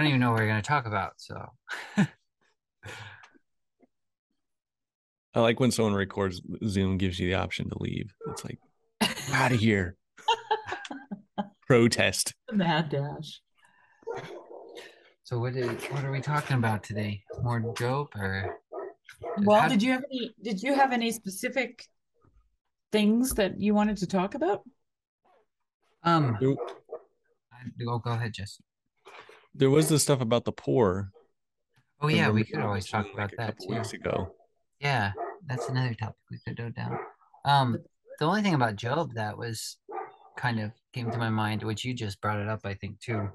I don't even know what we're going to talk about, so. I like when someone records Zoom, gives you the option to leave. It's like, out of here. Protest. Mad dash. So what are we talking about today? More dope or? Well, did you have any specific things that you wanted to talk about? Go ahead, Jesse. There was this stuff about the poor. Oh yeah, we could always talk about that too. Weeks ago. Yeah, that's another topic we could go down. The only thing about Job that was kind of came to my mind, which you just brought it up, I think too,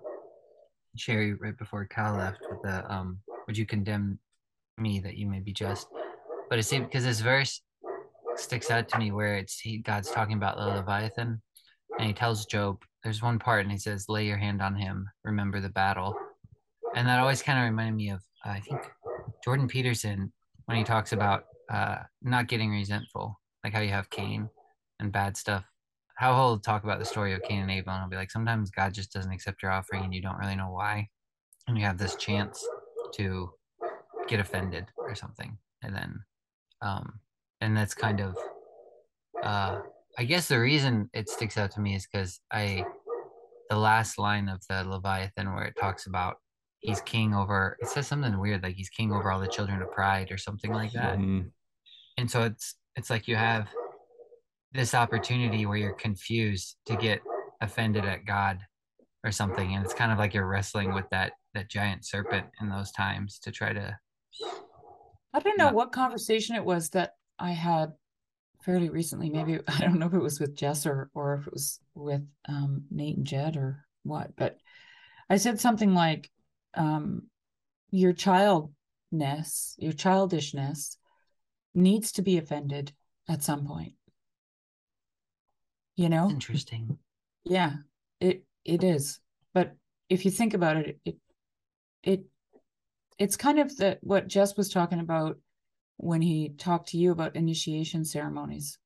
Sherry, right before Cal left, with the "Would you condemn me that you may be just?" But it seemed because this verse sticks out to me where God's talking about the Leviathan, and he tells Job. There's one part and he says, lay your hand on him, remember the battle. And that always kind of reminded me of, I think, Jordan Peterson, when he talks about not getting resentful, like how you have Cain and bad stuff. How he'll talk about the story of Cain and Abel, and he'll be like, sometimes God just doesn't accept your offering and you don't really know why. And you have this chance to get offended or something. And then, and that's kind of, I guess the reason it sticks out to me is because the last line of the Leviathan where it talks about he's king over, it says something weird, like he's king over all the children of pride or something like that. Mm-hmm. And so it's like you have this opportunity where you're confused to get offended at God or something. And it's kind of like you're wrestling with that giant serpent in those times to try to. I don't know what conversation it was that I had fairly recently, maybe, I don't know if it was with Jess or if it was with Nate and Jed or what, but I said something like, your childishness needs to be offended at some point. You know? Interesting. Yeah, it is. But if you think about it, it's kind of what Jess was talking about when he talked to you about initiation ceremonies,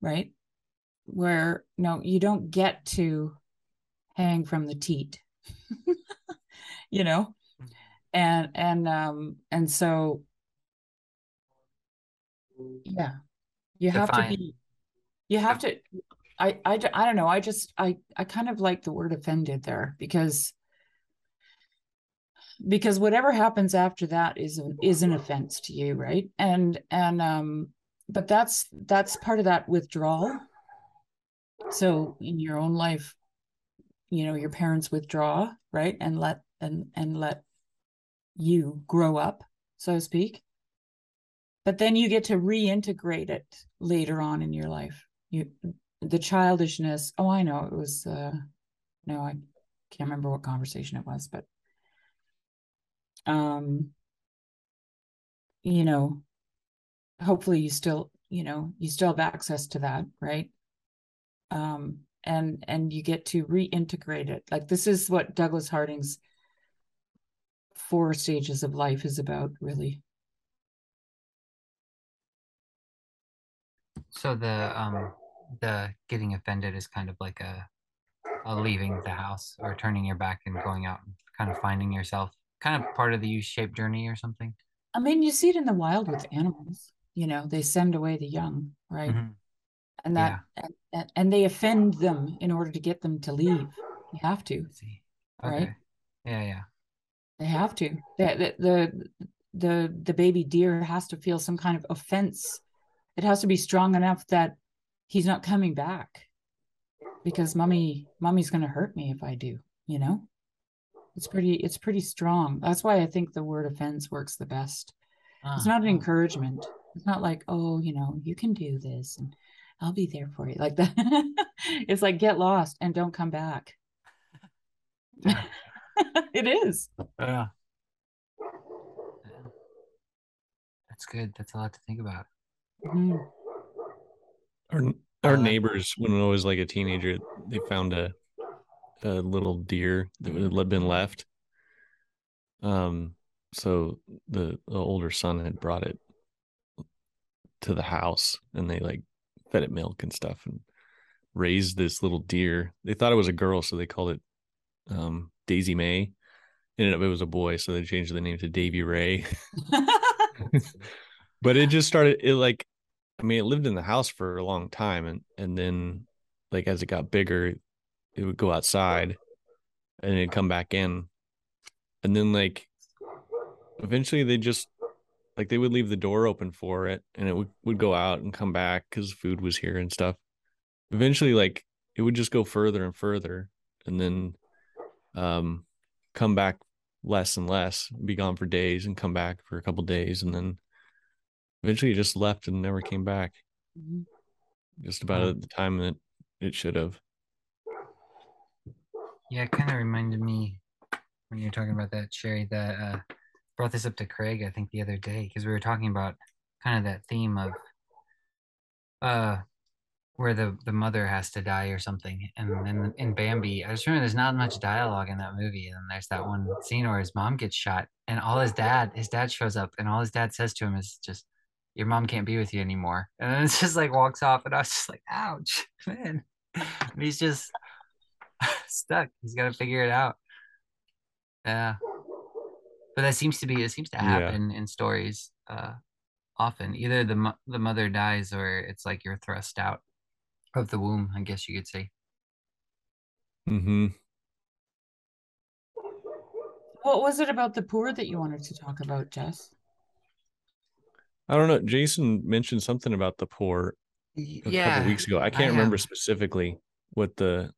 right? Where, no, you don't get to hang from the teat, you know? And so, yeah, you have to be, you have to, I don't know. I just, I kind of like the word offended there because whatever happens after that is an offense to you, right? But that's part of that withdrawal. So in your own life, you know, your parents withdraw, right? And let you grow up, so to speak. But then you get to reintegrate it later on in your life. The childishness. Oh, I know it was. No, I can't remember what conversation it was, but. You know, hopefully you still have access to that, right? And you get to reintegrate it. Like, this is what Douglas Harding's 4 stages of life is about, really. So the getting offended is kind of like a leaving the house or turning your back and going out and kind of finding yourself. Kind of part of the U-shaped journey or something. I mean, you see it in the wild with animals, you know, they send away the young, right? Mm-hmm. And that, yeah. and they offend them in order to get them to leave. You have to, okay. Right? Yeah, yeah. They have to. The baby deer has to feel some kind of offense. It has to be strong enough that he's not coming back because mommy's going to hurt me if I do, you know? It's pretty strong. That's why I think the word offense works the best. It's not an encouragement. It's not like, oh, you know, you can do this and I'll be there for you. Like that. It's like, get lost and don't come back. Yeah. It is. Yeah. That's good. That's a lot to think about. Mm-hmm. Our neighbors, when I was like a teenager, they found a little deer that had been left. So the older son had brought it to the house and they like fed it milk and stuff and raised this little deer. They thought it was a girl, so they called it Daisy May. ended up it was a boy, so they changed the name to Davy Ray. But it just started, it like, I mean, it lived in the house for a long time, and then like as it got bigger, it would go outside and it'd come back in. And then like eventually they just like they would leave the door open for it and it would go out and come back because food was here and stuff. Eventually like it would just go further and further and then come back less and less, be gone for days and come back for a couple of days, and then eventually it just left and never came back. Mm-hmm. Just about at the time that it should have. Yeah, it kind of reminded me when you were talking about that, Sherry, that brought this up to Craig, I think, the other day, because we were talking about kind of that theme of where the mother has to die or something. And then in Bambi, I was remembering there's not much dialogue in that movie. And there's that one scene where his mom gets shot and all his dad shows up and all his dad says to him is just, your mom can't be with you anymore. And then it's just like walks off. And I was just like, ouch, man. And he's just stuck. He's got to figure it out. Yeah. But that seems to be, it seems to happen in stories often. Either the mother dies or it's like you're thrust out of the womb, I guess you could say. Mm-hmm. What was it about the poor that you wanted to talk about, Jess? I don't know. Jason mentioned something about the poor a couple of weeks ago. I can't remember specifically what the...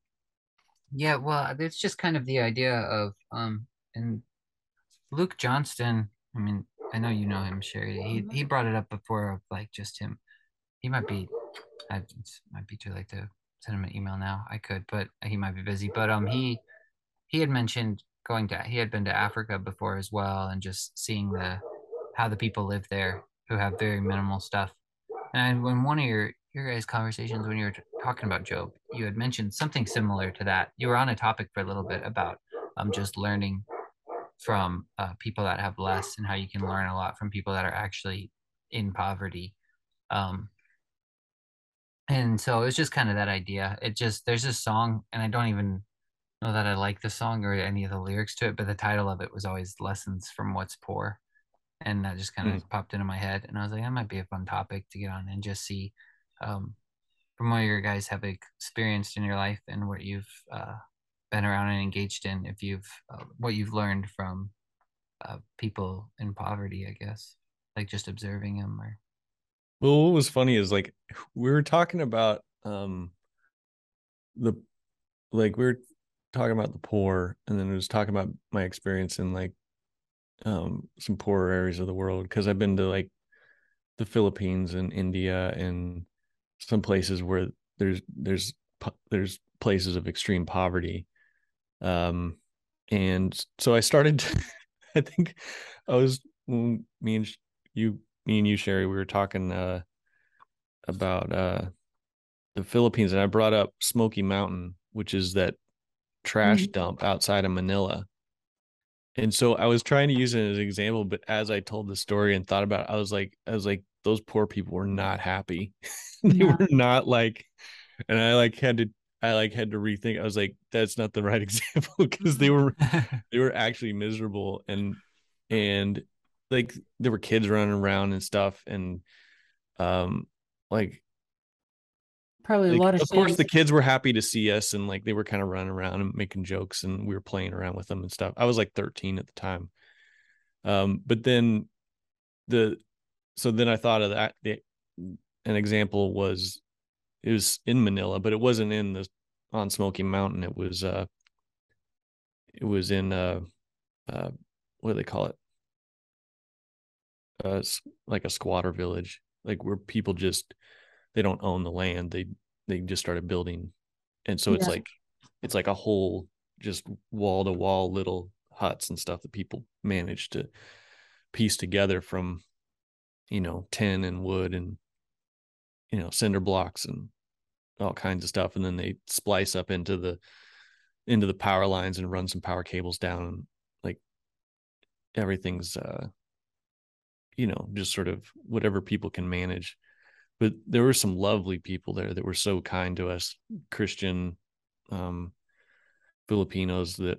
Yeah, well, it's just kind of the idea of... and Luke Johnston, I mean, I know you know him, Sherry. He brought it up before of like just him. He might be... it might be too late to send him an email now. I could, but he might be busy. But he had mentioned he had been to Africa before as well and just seeing how the people live there who have very minimal stuff. And when one of your guys' conversations when you were talking about Job, you had mentioned something similar to that. You were on a topic for a little bit about just learning from people that have less and how you can learn a lot from people that are actually in poverty. And so it's just kind of that idea. There's this song, and I don't even know that I like the song or any of the lyrics to it, but the title of it was always Lessons from What's Poor. And that just kind of popped into my head. And I was like, that might be a fun topic to get on and just see from what your guys have experienced in your life and what you've been around and engaged in, if you've what you've learned from people in poverty, I guess, like just observing them or. Well, what was funny is like we were talking about the poor, and then it was talking about my experience in like some poorer areas of the world, because I've been to like the Philippines and India and some places where there's places of extreme poverty, and so I started. I think I was me and you, Sherry, we were talking about the Philippines, and I brought up Smoky Mountain, which is that trash dump outside of Manila. And so I was trying to use it as an example, but as I told the story and thought about it, I was like, those poor people were not happy. They were not like, and I had to rethink. I was like, that's not the right example, because they were actually miserable, and like there were kids running around and stuff, and like probably a lot of course the kids were happy to see us, and like they were kind of running around and making jokes, and we were playing around with them and stuff. I was like 13 at the time, but then I thought of that. An example was, it was in Manila, but it wasn't on Smoky Mountain. It was in what do they call it? Like a squatter village, like where people just, they don't own the land. They just started building. And so it's like a whole just wall to wall little huts and stuff that people managed to piece together from, you know, tin and wood and, you know, cinder blocks and all kinds of stuff. And then they splice up into the power lines and run some power cables down. And like everything's, you know, just sort of whatever people can manage. But there were some lovely people there that were so kind to us, Christian Filipinos that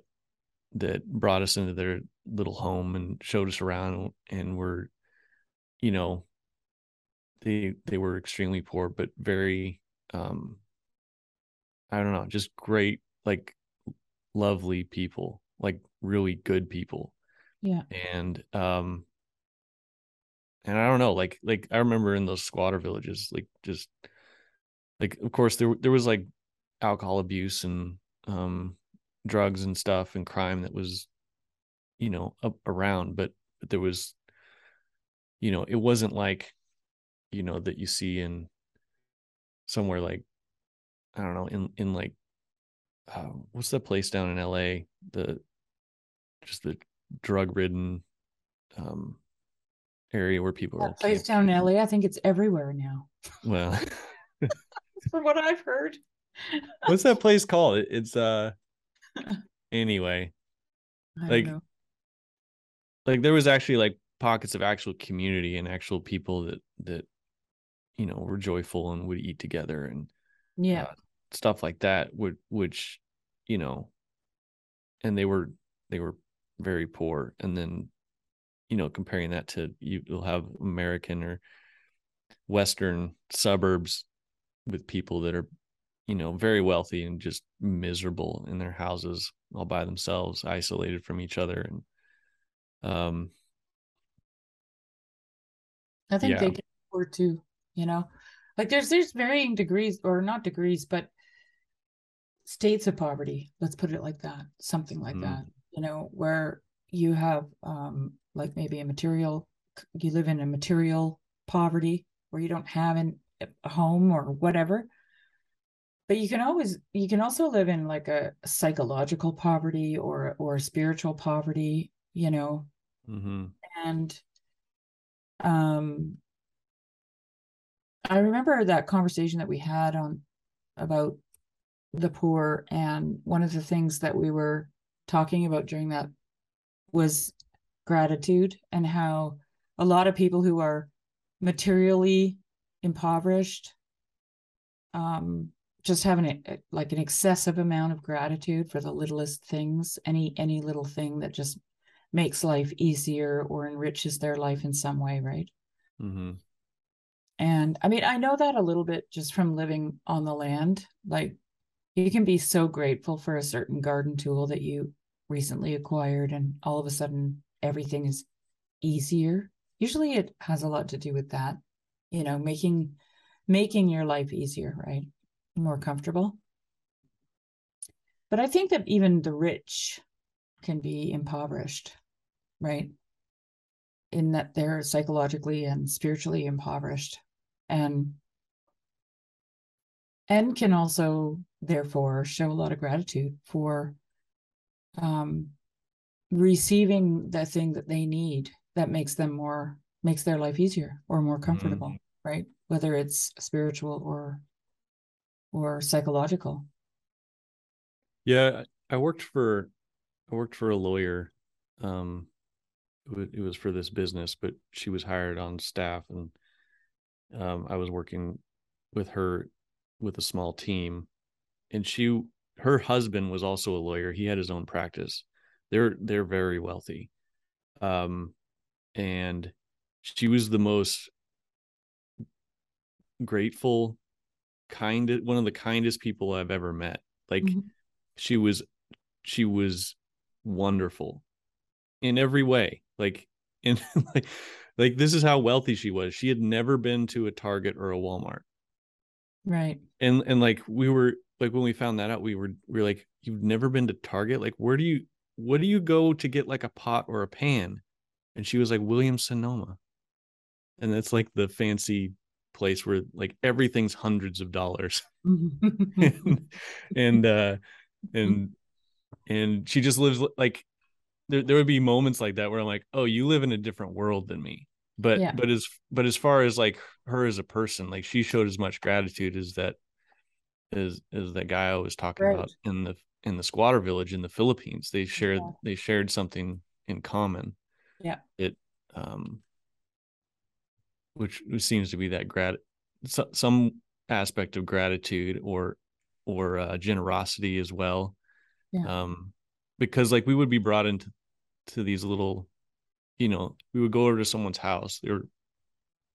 that brought us into their little home and showed us around, and were, you know, they were extremely poor, but very, I don't know, just great, like lovely people, like really good people. Yeah. And I don't know, like I remember in those squatter villages, like just like, of course there was like alcohol abuse and, drugs and stuff and crime that was, you know, up around, but there was, you know, it wasn't like, you know, that you see in somewhere like, I don't know, in like, what's that place down in LA? The drug ridden, area where people are. That place down in LA, I think it's everywhere now. Well, from what I've heard. What's that place called? It's anyway, like there was actually like pockets of actual community and actual people that you know were joyful and would eat together and stuff like that, which you know, and they were very poor. And then, you know, comparing that to, you'll have American or Western suburbs with people that are, you know, very wealthy and just miserable in their houses all by themselves, isolated from each other. And I think they can afford to, you know, like there's varying degrees, or not degrees, but states of poverty. Let's put it like that, something like that, you know, where you have like maybe you live in a material poverty where you don't have a home or whatever. But you can also live in like a psychological poverty or spiritual poverty, you know, and I remember that conversation that we had about the poor. And one of the things that we were talking about during that was gratitude, and how a lot of people who are materially impoverished, just having like an excessive amount of gratitude for the littlest things, any little thing that just makes life easier or enriches their life in some way. Right. Mm-hmm. And I mean, I know that a little bit just from living on the land. Like you can be so grateful for a certain garden tool that you recently acquired, and all of a sudden everything is easier. Usually it has a lot to do with that, you know, making your life easier, right? More comfortable. But I think that even the rich can be impoverished, right? In that they're psychologically and spiritually impoverished, and can also therefore show a lot of gratitude for receiving the thing that they need that makes their life easier or more comfortable, right? Whether it's spiritual or psychological. Yeah. I worked for a lawyer. It was for this business, but she was hired on staff, and I was working with her with a small team, and her husband was also a lawyer. He had his own practice. They're very wealthy. And she was the most grateful, one of the kindest people I've ever met. Like she was wonderful in every way. Like, and like this is how wealthy she was. She had never been to a Target or a Walmart. Right. And like we were like, when we found that out, we were like, you've never been to Target? Like, what do you go to get like a pot or a pan? And she was like, Williams-Sonoma. And that's like the fancy place where like everything's hundreds of dollars. and she just lives like, there would be moments like that where I'm like, oh, you live in a different world than me. But but as far as like her as a person, like she showed as much gratitude as that guy I was talking about in the squatter village in the Philippines. They shared something in common. Yeah. It which seems to be that some aspect of gratitude or generosity as well. Yeah. because like we would be brought into to these little, you know, we would go over to someone's house. They were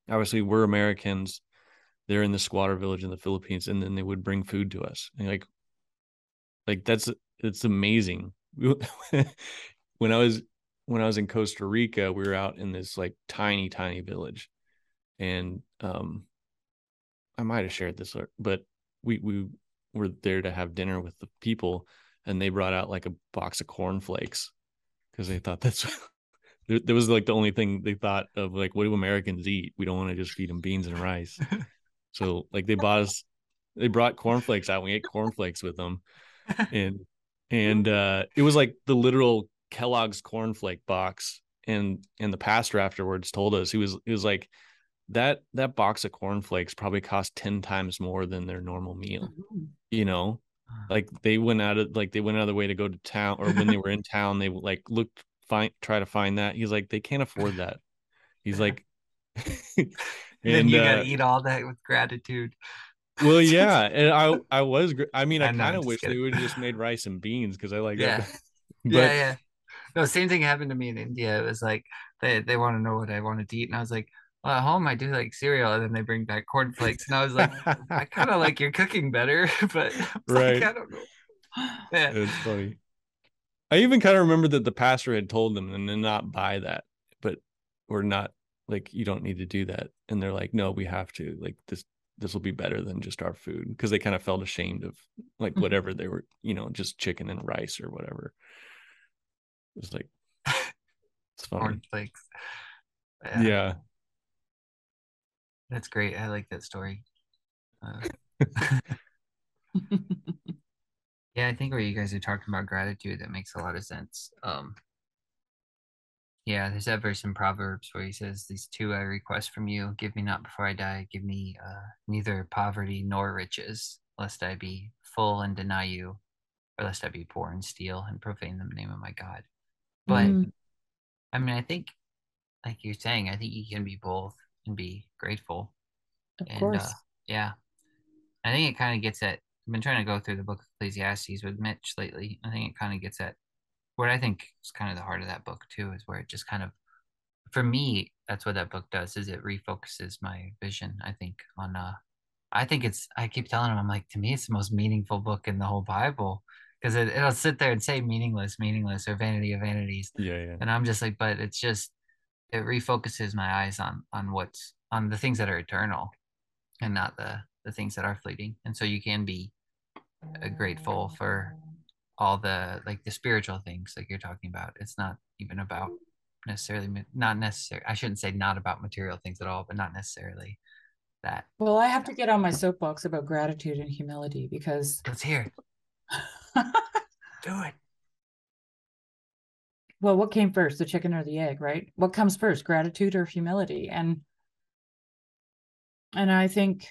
obviously, we're Americans. They're in the squatter village in the Philippines, and then they would bring food to us. And like that's, it's amazing. When I was in Costa Rica, we were out in this like tiny, tiny village, and I might've shared this, but we were there to have dinner with the people, and they brought out like a box of cornflakes because they thought that's there was like the only thing they thought of, like, what do Americans eat? We don't want to just feed them beans and rice. So like they brought cornflakes out. We ate cornflakes with them. And it was like the literal Kellogg's cornflake box. And the pastor afterwards told us, he was like, that box of cornflakes probably cost 10 times more than their normal meal, you know, like they went out of the way to go to town, or when they were in town, they like looked, try to find that. He's like, they can't afford that. He's like, and then you got to eat all that with gratitude. Well, yeah. And I kind of wish they would have just made rice and beans, because I like that. But, yeah. No, same thing happened to me in India. It was like, they want to know what I wanted to eat. And I was like, well, at home I do like cereal, and then they bring back cornflakes. And I was like, I kind of like your cooking better, but right. Like, I don't know. Yeah. It's funny. I even kind of remember that the pastor had told them and then not buy that, but we're not like, you don't need to do that. And they're like, no, we have to, like, this will be better than just our food. Because they kind of felt ashamed of like whatever they were, you know, just chicken and rice or whatever. It was like, it's fun. Cornflakes. Yeah. That's great. I like that story. Yeah, I think where you guys are talking about gratitude, that makes a lot of sense. Yeah, there's that verse in Proverbs where he says, these two I request from you, give me not before I die, give me neither poverty nor riches, lest I be full and deny you, or lest I be poor and steal and profane the name of my God. But, I mean, I think, like you're saying, I think you can be both and be grateful. Of course. Yeah. I think it kind of gets at, I've been trying to go through the book of Ecclesiastes with Mitch lately. I think it kind of gets at what I think is kind of the heart of that book too, is where it just kind of, for me, that's what that book does, is it refocuses my vision, I think, on, I keep telling him, I'm like, to me, it's the most meaningful book in the whole Bible, because it'll sit there and say meaningless, or vanity of vanities. Yeah. And I'm just like, but it's just, it refocuses my eyes on what's, on the things that are eternal and not the things that are fleeting. And so you can be grateful for all the, like, the spiritual things like you're talking about. It's not even about not necessarily. I shouldn't say not about material things at all, but not necessarily that. Well, I have to get on my soapbox about gratitude and humility, because let's hear it. Do it. Well, what came first, the chicken or the egg, right? What comes first, gratitude or humility? And I think,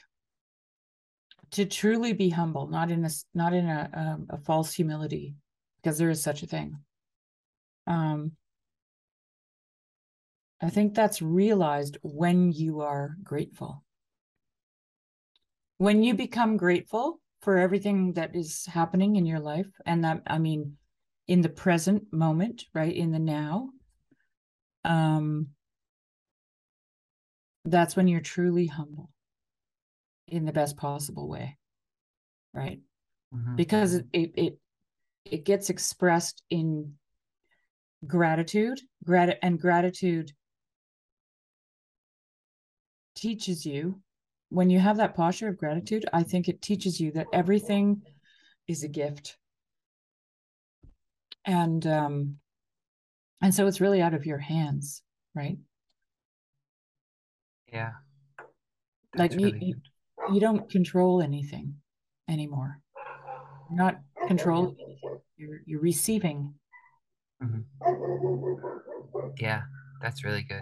to truly be humble, not in a false humility, because there is such a thing. I think that's realized when you are grateful. When you become grateful for everything that is happening in your life, and that, I mean, in the present moment, right, in the now, that's when you're truly humble. In the best possible way, right? Mm-hmm. Because it gets expressed in gratitude teaches you, when you have that posture of gratitude, I think it teaches you that everything is a gift, and so it's really out of your hands, right? Yeah, that's like really you. You don't control anything anymore. You're not controlling anything. You're receiving. Mm-hmm. Yeah, that's really good.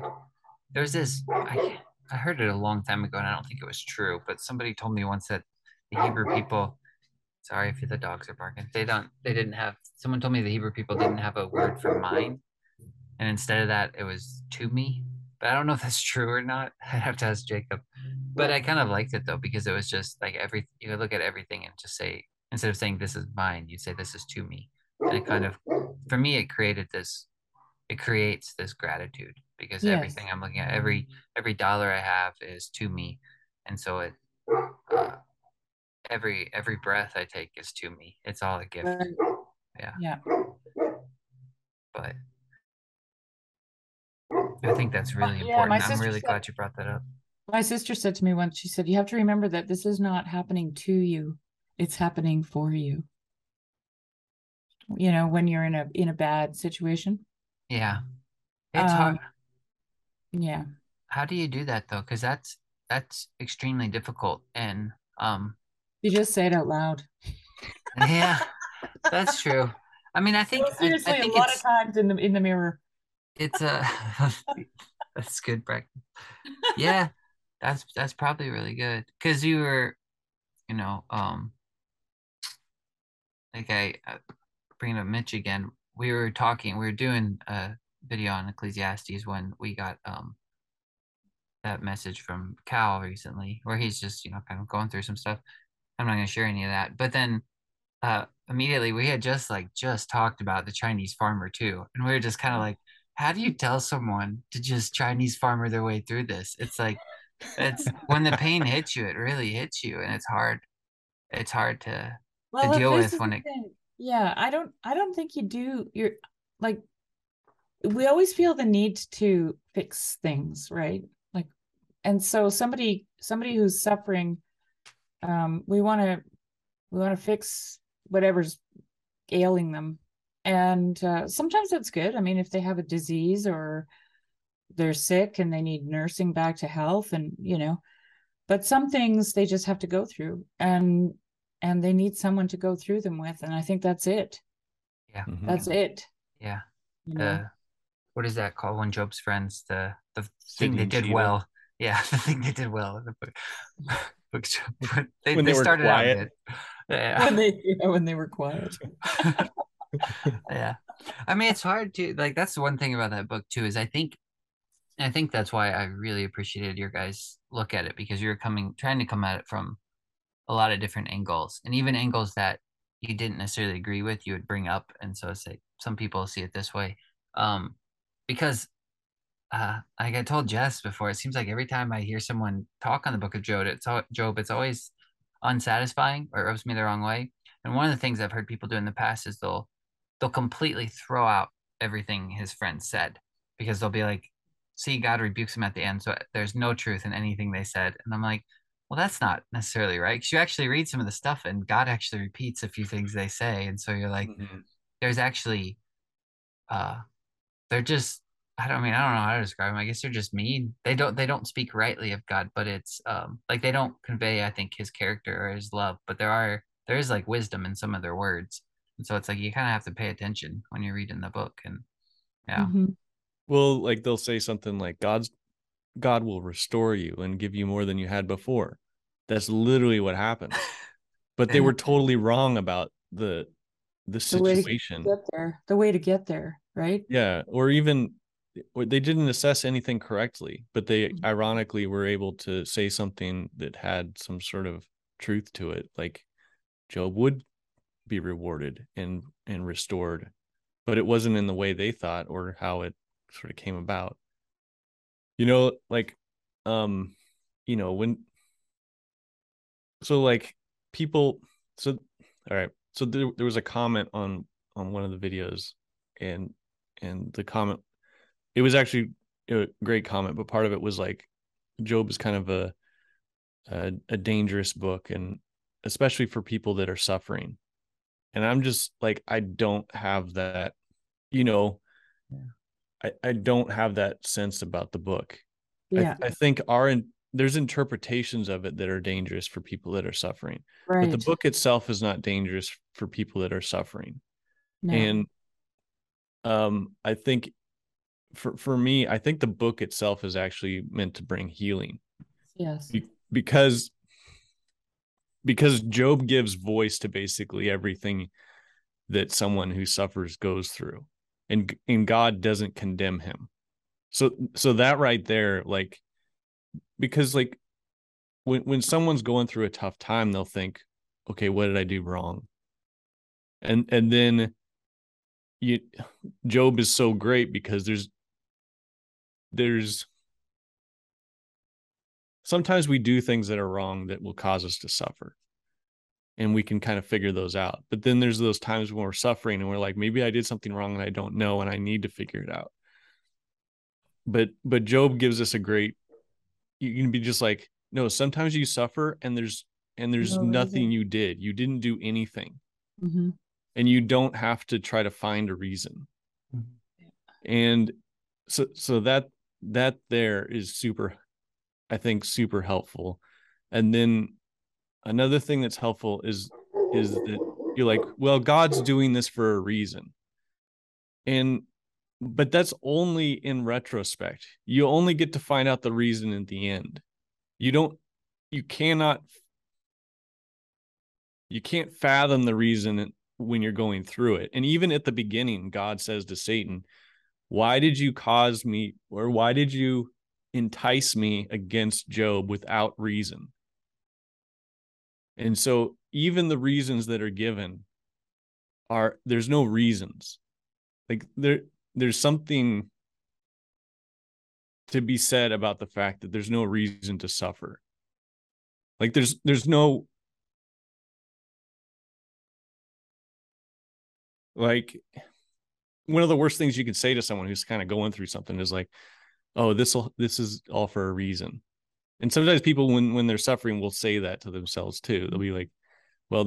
There's this, I heard it a long time ago, and I don't think it was true, but somebody told me once that the Hebrew people, sorry if the dogs are barking, someone told me the Hebrew people didn't have a word for mind. And instead of that, it was to me. But I don't know if that's true or not. I'd have to ask Jacob. But I kind of liked it, though, because it was just like you could look at everything and just say, instead of saying this is mine, you'd say this is to me. And it kind of for me, it created this, it creates this gratitude, because yes. everything I'm looking at, every dollar I have is to me. And so it, every breath I take is to me. It's all a gift. Yeah. Yeah. But I think that's really important. I'm really glad you brought that up. My sister said to me once, she said, you have to remember that this is not happening to you. It's happening for you. You know, when you're in a bad situation. Yeah. It's hard. Yeah. How do you do that though? Because that's extremely difficult. And you just say it out loud. Yeah, that's true. I mean, I think, well, seriously, I think a lot of times in the mirror. It's that's good practice. Yeah, that's probably really good, because you were, you know, like I bringing up Mitch again. We were talking. We were doing a video on Ecclesiastes when we got that message from Cal recently, where he's just, you know, kind of going through some stuff. I'm not going to share any of that. But then immediately we had just talked about the Chinese farmer too. And we were just kind of like, how do you tell someone to just Chinese farmer their way through this? It's like, it's when the pain hits you, it really hits you. And it's hard to deal with when it. Yeah. I don't think you do. You're like, we always feel the need to fix things, right? Like, and so somebody who's suffering, we want to fix whatever's ailing them. And sometimes that's good. I mean, if they have a disease or they're sick and they need nursing back to health, and, you know, but some things they just have to go through, and they need someone to go through them with. And I think that's it. Yeah. Mm-hmm. That's it. Yeah. You know? What is that called? One Job's friends, the thing they did well. Yeah, the thing they did well. They started out good. Yeah. When they were quiet. Yeah. I mean, it's hard to, like, that's the one thing about that book too, is I think that's why I really appreciated your guys' look at it, because you're trying to come at it from a lot of different angles, and even angles that you didn't necessarily agree with, you would bring up. And so it's like, some people see it this way. Because like I told Jess before, it seems like every time I hear someone talk on the Book of Job, it's always unsatisfying, or it rubs me the wrong way. And one of the things I've heard people do in the past is they'll completely throw out everything his friend said, because they'll be like, see, God rebukes him at the end, so there's no truth in anything they said. And I'm like, well, that's not necessarily right, because you actually read some of the stuff and God actually repeats a few things they say. And so you're like, mm-hmm. There's actually, they're just, I don't know how to describe them. I guess they're just mean. They don't speak rightly of God, but it's like, they don't convey, I think, his character or his love, but there is like wisdom in some of their words. And so it's like, you kind of have to pay attention when you're reading the book. And yeah. Mm-hmm. Well, like, they'll say something like, God will restore you and give you more than you had before. That's literally what happened. But they were totally wrong about the situation. The way to get there, right? Yeah. Or even, they didn't assess anything correctly, but they ironically were able to say something that had some sort of truth to it. Like, Job would be rewarded and restored, but it wasn't in the way they thought or how it sort of came about. You know, like, you know, when, so like people, so, all right. So there was a comment on one of the videos, and the comment, it was actually a great comment, but part of it was like, Job is kind of a dangerous book, and especially for people that are suffering. And I'm just like, I don't have that, you know, yeah. I don't have that sense about the book. Yeah. I think there's interpretations of it that are dangerous for people that are suffering, right. But the book itself is not dangerous for people that are suffering. No. And I think for me, I think the book itself is actually meant to bring healing. Yes. Because Job gives voice to basically everything that someone who suffers goes through. And God doesn't condemn him. So that right there, like, because like when someone's going through a tough time, they'll think, okay, what did I do wrong? And then Job is so great because there's sometimes we do things that are wrong that will cause us to suffer, and we can kind of figure those out. But then there's those times when we're suffering and we're like, maybe I did something wrong and I don't know, and I need to figure it out. But Job gives us a great, you can be just like, no, sometimes you suffer and there's nothing you did. You didn't do anything. Mm-hmm. And you don't have to try to find a reason. Mm-hmm. And so that there is super, I think, super helpful. And then another thing that's helpful is that you're like, well, God's doing this for a reason. But that's only in retrospect. You only get to find out the reason at the end. You can't fathom the reason when you're going through it. And even at the beginning, God says to Satan, why did you cause me, or why did you entice me against Job without reason? And so even the reasons that are given are, there's no reasons. Like there's something to be said about the fact that there's no reason to suffer. Like there's no, like, one of the worst things you can say to someone who's kind of going through something is like, oh, this is all for a reason. And sometimes people, when they're suffering, will say that to themselves too. They'll be like, well,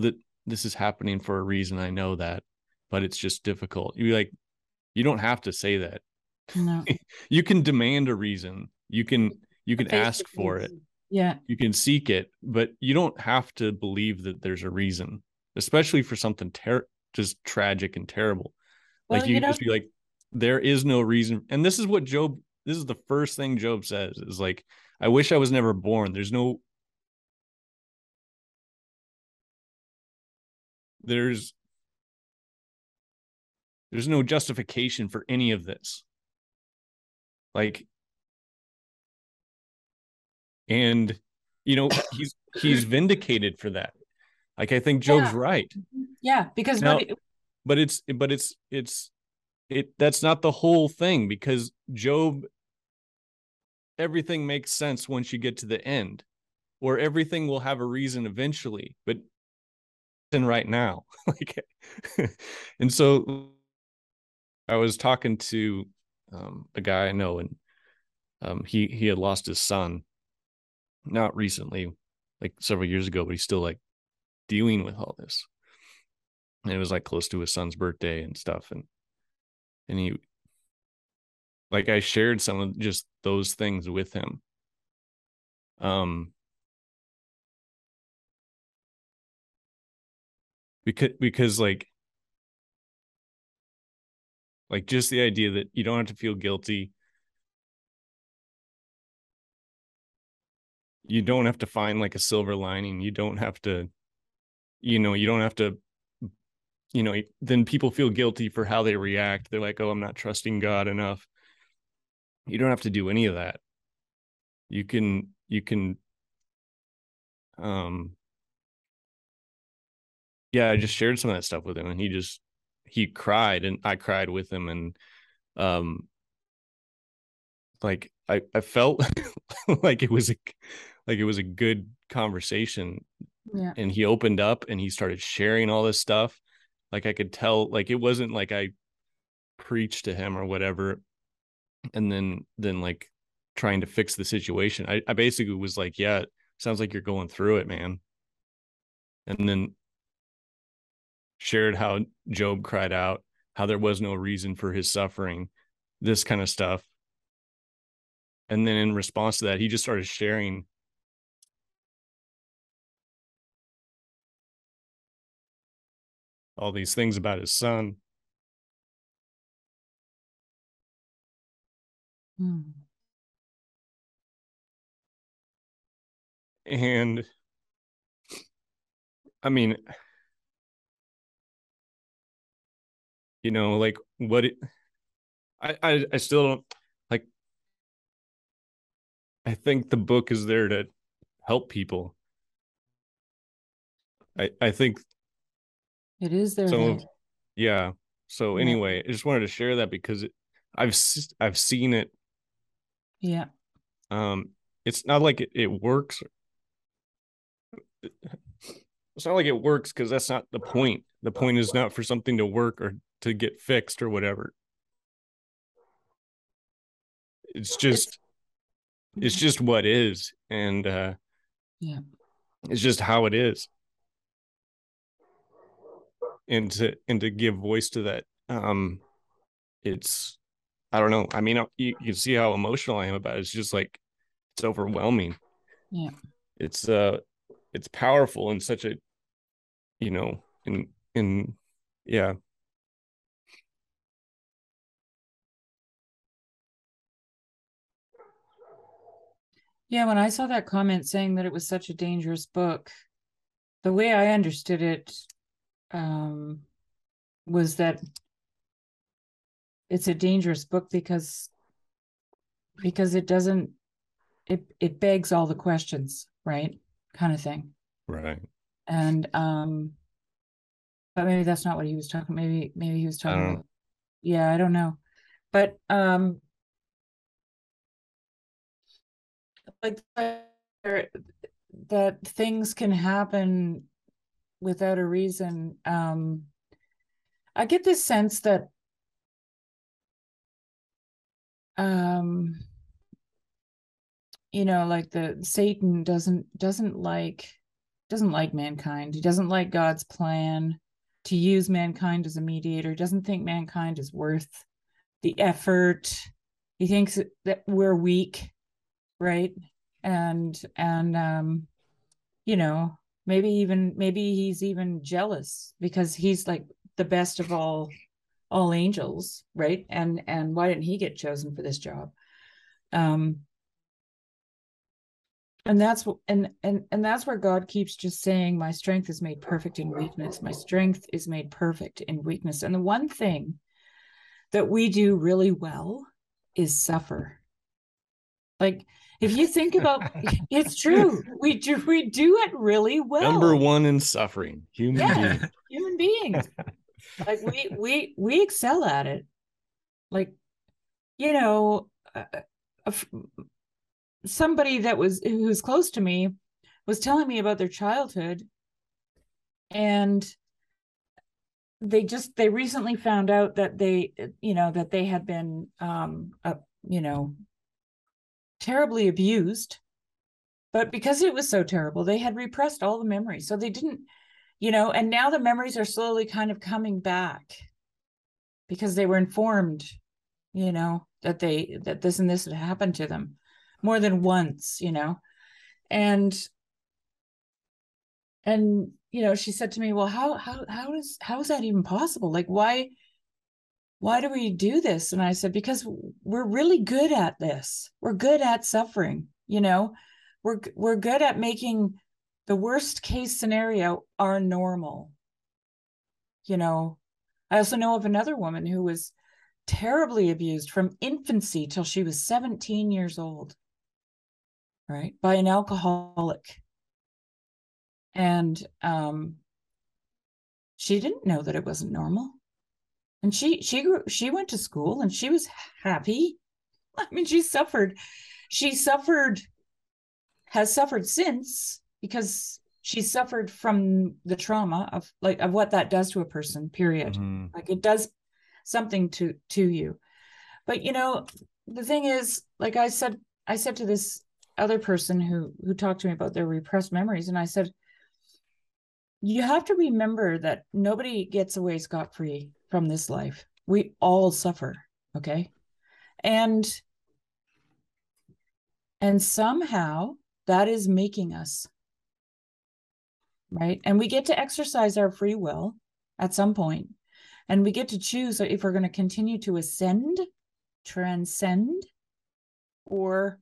this is happening for a reason. I know that, but it's just difficult. You'd be like, you don't have to say that. No. You can demand a reason. You can ask for it. Yeah. You can seek it, but you don't have to believe that there's a reason, especially for something just tragic and terrible. Well, like you can just be like, there is no reason. And this is what Job, this is the first thing Job says is like, I wish I was never born. There's no justification for any of this. Like, and you know, he's vindicated for that. Like, I think Job's right. Yeah, because now, but that's not the whole thing, because Job, everything makes sense once you get to the end, or everything will have a reason eventually, but in right now. Like, and so I was talking to a guy I know, and he had lost his son, not recently, like several years ago, but he's still like dealing with all this. And it was like close to his son's birthday and stuff. And he, like, I shared some of just those things with him. Because like just the idea that you don't have to feel guilty. You don't have to find like a silver lining. You don't have to, then people feel guilty for how they react. They're like, oh, I'm not trusting God enough. You don't have to do any of that. I just shared some of that stuff with him, and he cried, and I cried with him. And like, I felt like it was a good conversation. Yeah. And he opened up and he started sharing all this stuff. Like, I could tell, like, it wasn't like I preached to him or whatever, and then like trying to fix the situation. I basically was like, yeah, sounds like you're going through it, man. And then shared how Job cried out, how there was no reason for his suffering, this kind of stuff. And then in response to that, he just started sharing all these things about his son. And I mean, you know, like I still don't, like, I think the book is there to help people. I think it is there. So, yeah. So anyway, I just wanted to share that because I've seen it. Yeah. It's not like it works. It's not like it works because that's not the point. The point is not for something to work or to get fixed or whatever. It's just what is, and yeah, it's just how it is. And to give voice to that, it's, I don't know. I mean, you can see how emotional I am about it. It's just like, it's overwhelming. Yeah. It's powerful in such a, you know, in yeah. Yeah, when I saw that comment saying that it was such a dangerous book, the way I understood it was that it's a dangerous book because it doesn't, it begs all the questions, right? Kind of thing. Right. And but maybe that's not what he was talking. Maybe he was talking about, yeah, I don't know. But like that things can happen without a reason. I get this sense that you know, like the Satan doesn't like mankind. He doesn't like God's plan to use mankind as a mediator. He doesn't think mankind is worth the effort. He thinks that we're weak, right? And you know, maybe he's even jealous because he's like the best of all angels, right? And why didn't he get chosen for this job? And that's and that's where God keeps just saying, my strength is made perfect in weakness. My strength is made perfect in weakness. And the one thing that we do really well is suffer. Like, if you think about, it's true. We do it really well. Number one in suffering, human beings. Like we excel at it. Like, you know, somebody who's close to me was telling me about their childhood, and they recently found out that they had been terribly abused, but because it was so terrible, they had repressed all the memories. So they didn't, you know, and now the memories are slowly kind of coming back because they were informed, you know, that this and this had happened to them more than once, you know. And, you know, she said to me, well, how is that even possible? Like, why do we do this? And I said, because we're really good at this. We're good at suffering. You know, we're good at making the worst case scenario our normal. You know, I also know of another woman who was terribly abused from infancy till she was 17 years old, right? By an alcoholic. And she didn't know that it wasn't normal. And she went to school and she was happy. I mean, has suffered since, because she suffered from the trauma of what that does to a person, period. Mm-hmm. Like, it does something to you. But, you know, the thing is, like I said to this other person who talked to me about their repressed memories, and I said, you have to remember that nobody gets away scot-free from this life. We all suffer, okay? And somehow that is making us, right? And we get to exercise our free will at some point, and we get to choose if we're going to continue to ascend, transcend, or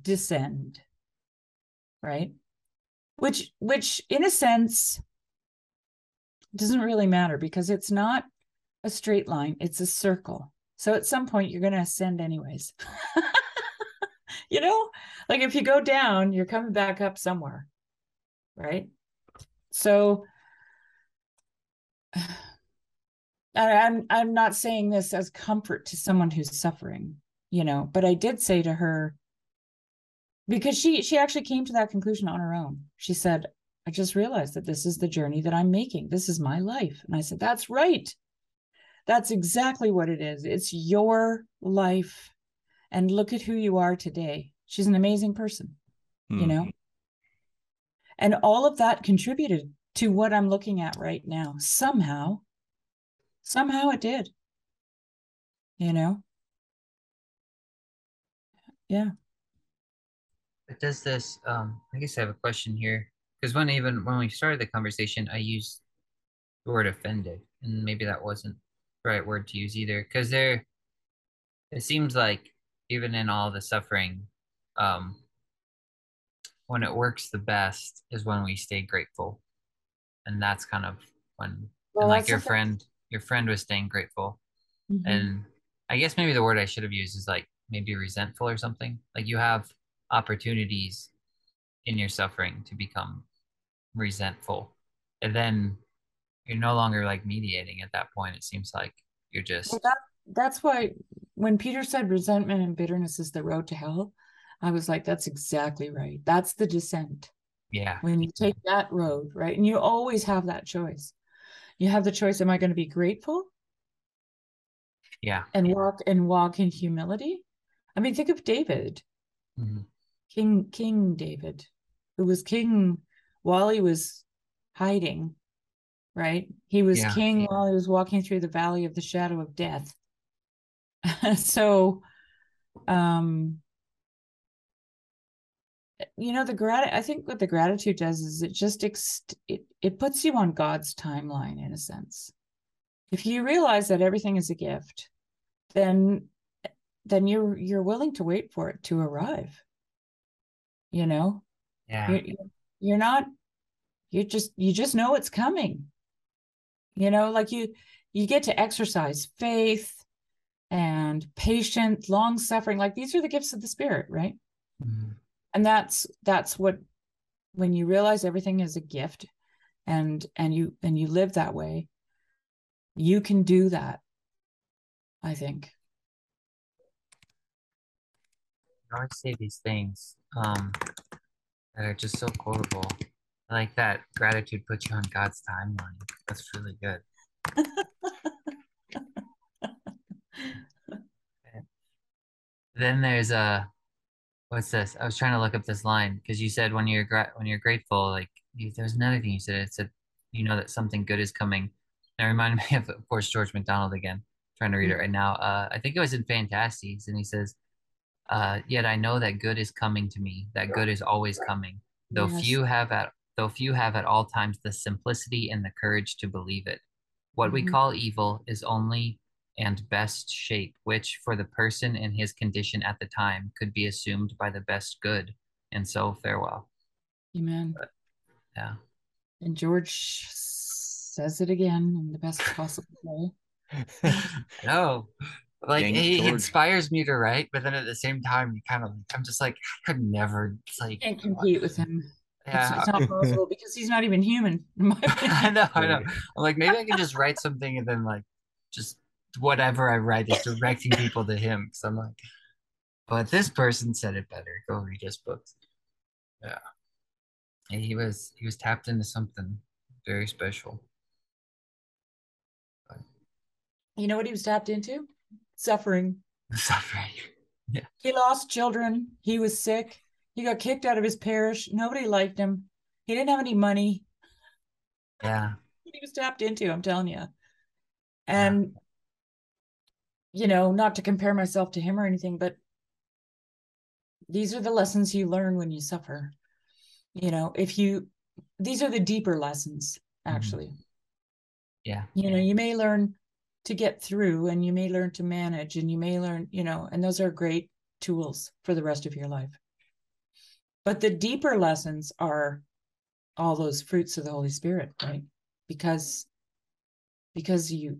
descend, right? Which in a sense doesn't really matter, because it's not a straight line, it's a circle. So at some point you're going to ascend anyways. You know, like if you go down, you're coming back up somewhere, right? So I'm not saying this as comfort to someone who's suffering, you know, but I did say to her, because she actually came to that conclusion on her own. She said, I just realized that this is the journey that I'm making. This is my life. And I said, that's right. That's exactly what it is. It's your life. And look at who you are today. She's an amazing person, you know? And all of that contributed to what I'm looking at right now. Somehow it did, you know? Yeah. But does this, I guess I have a question here. Because even when we started the conversation, I used the word offended, and maybe that wasn't the right word to use either. Because it seems like even in all the suffering, when it works the best is when we stay grateful, and that's kind of when. Well, and like your friend was staying grateful, and I guess maybe the word I should have used is like maybe resentful or something. Like you have opportunities in your suffering to become resentful, and then you're no longer like mediating at that point. It seems like you're just that's why when Peter said resentment and bitterness is the road to hell, I was like, that's exactly right. That's the descent. Yeah, when you take that road, right? And you always have that choice. You have the choice, am I going to be grateful? Yeah. And walk in humility. I mean, think of David. King David, who was king while he was hiding, right? He was king while he was walking through the valley of the shadow of death. So, you know, I think what the gratitude does is it just, it puts you on God's timeline in a sense. If you realize that everything is a gift, then you're willing to wait for it to arrive. You know, you're not, you just know it's coming, you know, like you get to exercise faith and patient, long suffering. Like these are the gifts of the Spirit, right? And that's what, when you realize everything is a gift and you live that way, you can do that, I think. I always say these things that are just so quotable. I like that gratitude puts you on God's timeline. That's really good. Then there's what's this? I was trying to look up this line because you said when you're grateful, like there was another thing you said. It said, you know that something good is coming. And it reminded me of course, George MacDonald again. Trying to read it right now. I think it was in Fantasties, and he says, yet I know that good is coming to me, that good is always coming, though few have at all times the simplicity and the courage to believe it. What we call evil is only and best shape, which for the person in his condition at the time could be assumed by the best good. And so farewell. Amen. But, yeah. And George says it again in the best possible way. No. Like he inspires me to write, but then at the same time, you kind of, I'm just like, I could never, like, can't compete with him. Yeah. It's not possible because he's not even human. In my opinion. I know. I'm like, maybe I can just write something and then like, just whatever I write is directing people to him. So I'm like, but this person said it better. Go read his books. Yeah. And he was tapped into something very special. But... You know what he was tapped into? Suffering. Yeah. He lost children. He was sick. He got kicked out of his parish. Nobody liked him. He didn't have any money. Yeah. He was tapped into, I'm telling you. And, you know, not to compare myself to him or anything, but these are the lessons you learn when you suffer. You know, these are the deeper lessons, actually. Yeah. You know, you may learn to get through, and you may learn to manage, and you may learn, you know, and those are great tools for the rest of your life. But the deeper lessons are all those fruits of the Holy Spirit, right? Because you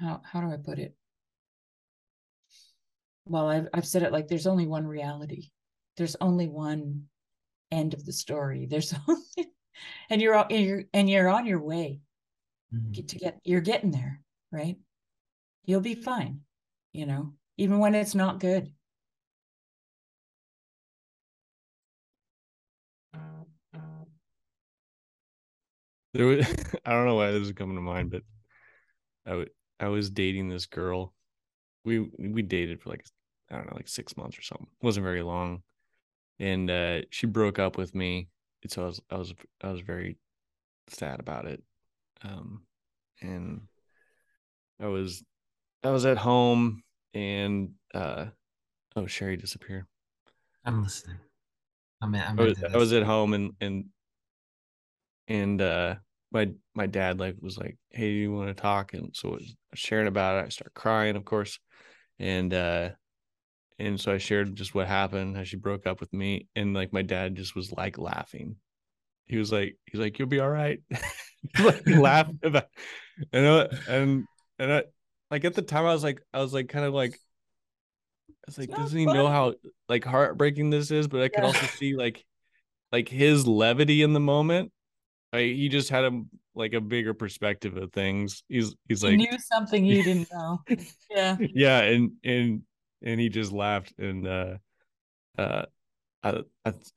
how do I put it? Well, I've said it like there's only one reality. There's only one end of the story. There's only and you're on your way to get, you're getting there, right? You'll be fine, you know, even when it's not good. There was, I don't know why this is coming to mind, but I was dating this girl. We dated for like, I don't know, like 6 months or something. It wasn't very long. And she broke up with me. And so I was very sad about it. And I was at home and oh, Sherry disappeared. I'm listening. I was at home and my dad like was like, hey, you want to talk? And so I was sharing about it. I start crying, of course. And so I shared just what happened, how she broke up with me. And like, my dad just was like laughing. He's like, you'll be all right. Like, laughing about it. And I, like, at the time I was like, kind of like, I was like, doesn't he know how like heartbreaking this is? But I could also see like his levity in the moment. Like, he just had a bigger perspective of things. He's like, he knew something you didn't know. Yeah. Yeah. And he just laughed, and I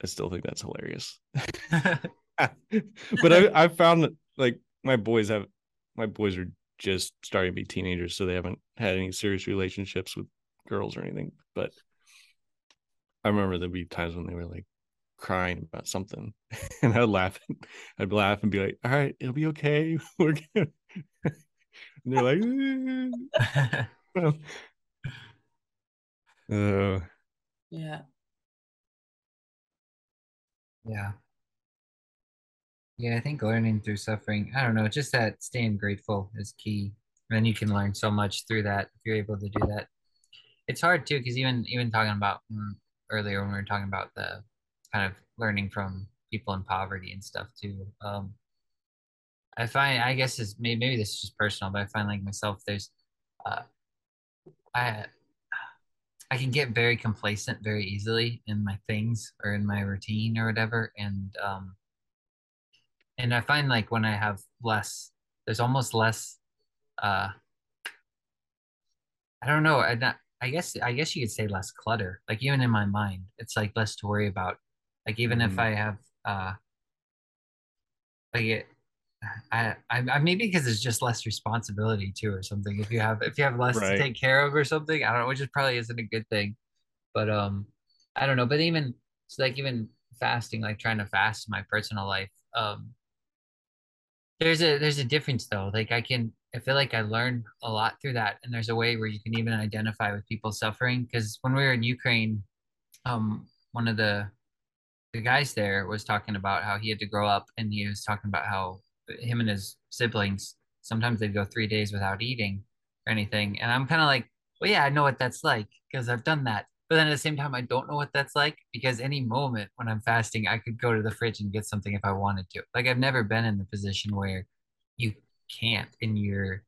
still think that's hilarious. But I found that, like, my boys are just starting to be teenagers, so they haven't had any serious relationships with girls or anything. But I remember there'd be times when they were like crying about something, and I'd laugh and be like, all right, it'll be okay. We're good. And they're like, Yeah, I think learning through suffering, I don't know, just that staying grateful is key. And you can learn so much through that if you're able to do that. It's hard too, because even talking about earlier when we were talking about the kind of learning from people in poverty and stuff too. I find, I guess it's maybe this is just personal, but I find like myself, there's I can get very complacent very easily in my things or in my routine or whatever. And I find like when I have less, there's almost less, I don't know. I guess you could say less clutter, like even in my mind, it's like less to worry about. Like, even if I have, I maybe because it's just less responsibility too, or something. If you have less to take care of or something, I don't know, which is probably isn't a good thing, but I don't know. But even so, like, even fasting, like trying to fast in my personal life, there's a difference though. Like, I feel like I learned a lot through that, and there's a way where you can even identify with people suffering. Because when we were in Ukraine, one of the guys there was talking about how he had to grow up, and he was talking about how him and his siblings, sometimes they'd go 3 days without eating or anything. And I'm kind of like, well, yeah, I know what that's like because I've done that. But then at the same time, I don't know what that's like, because any moment when I'm fasting, I could go to the fridge and get something if I wanted to. Like, I've never been in the position where you can't, and you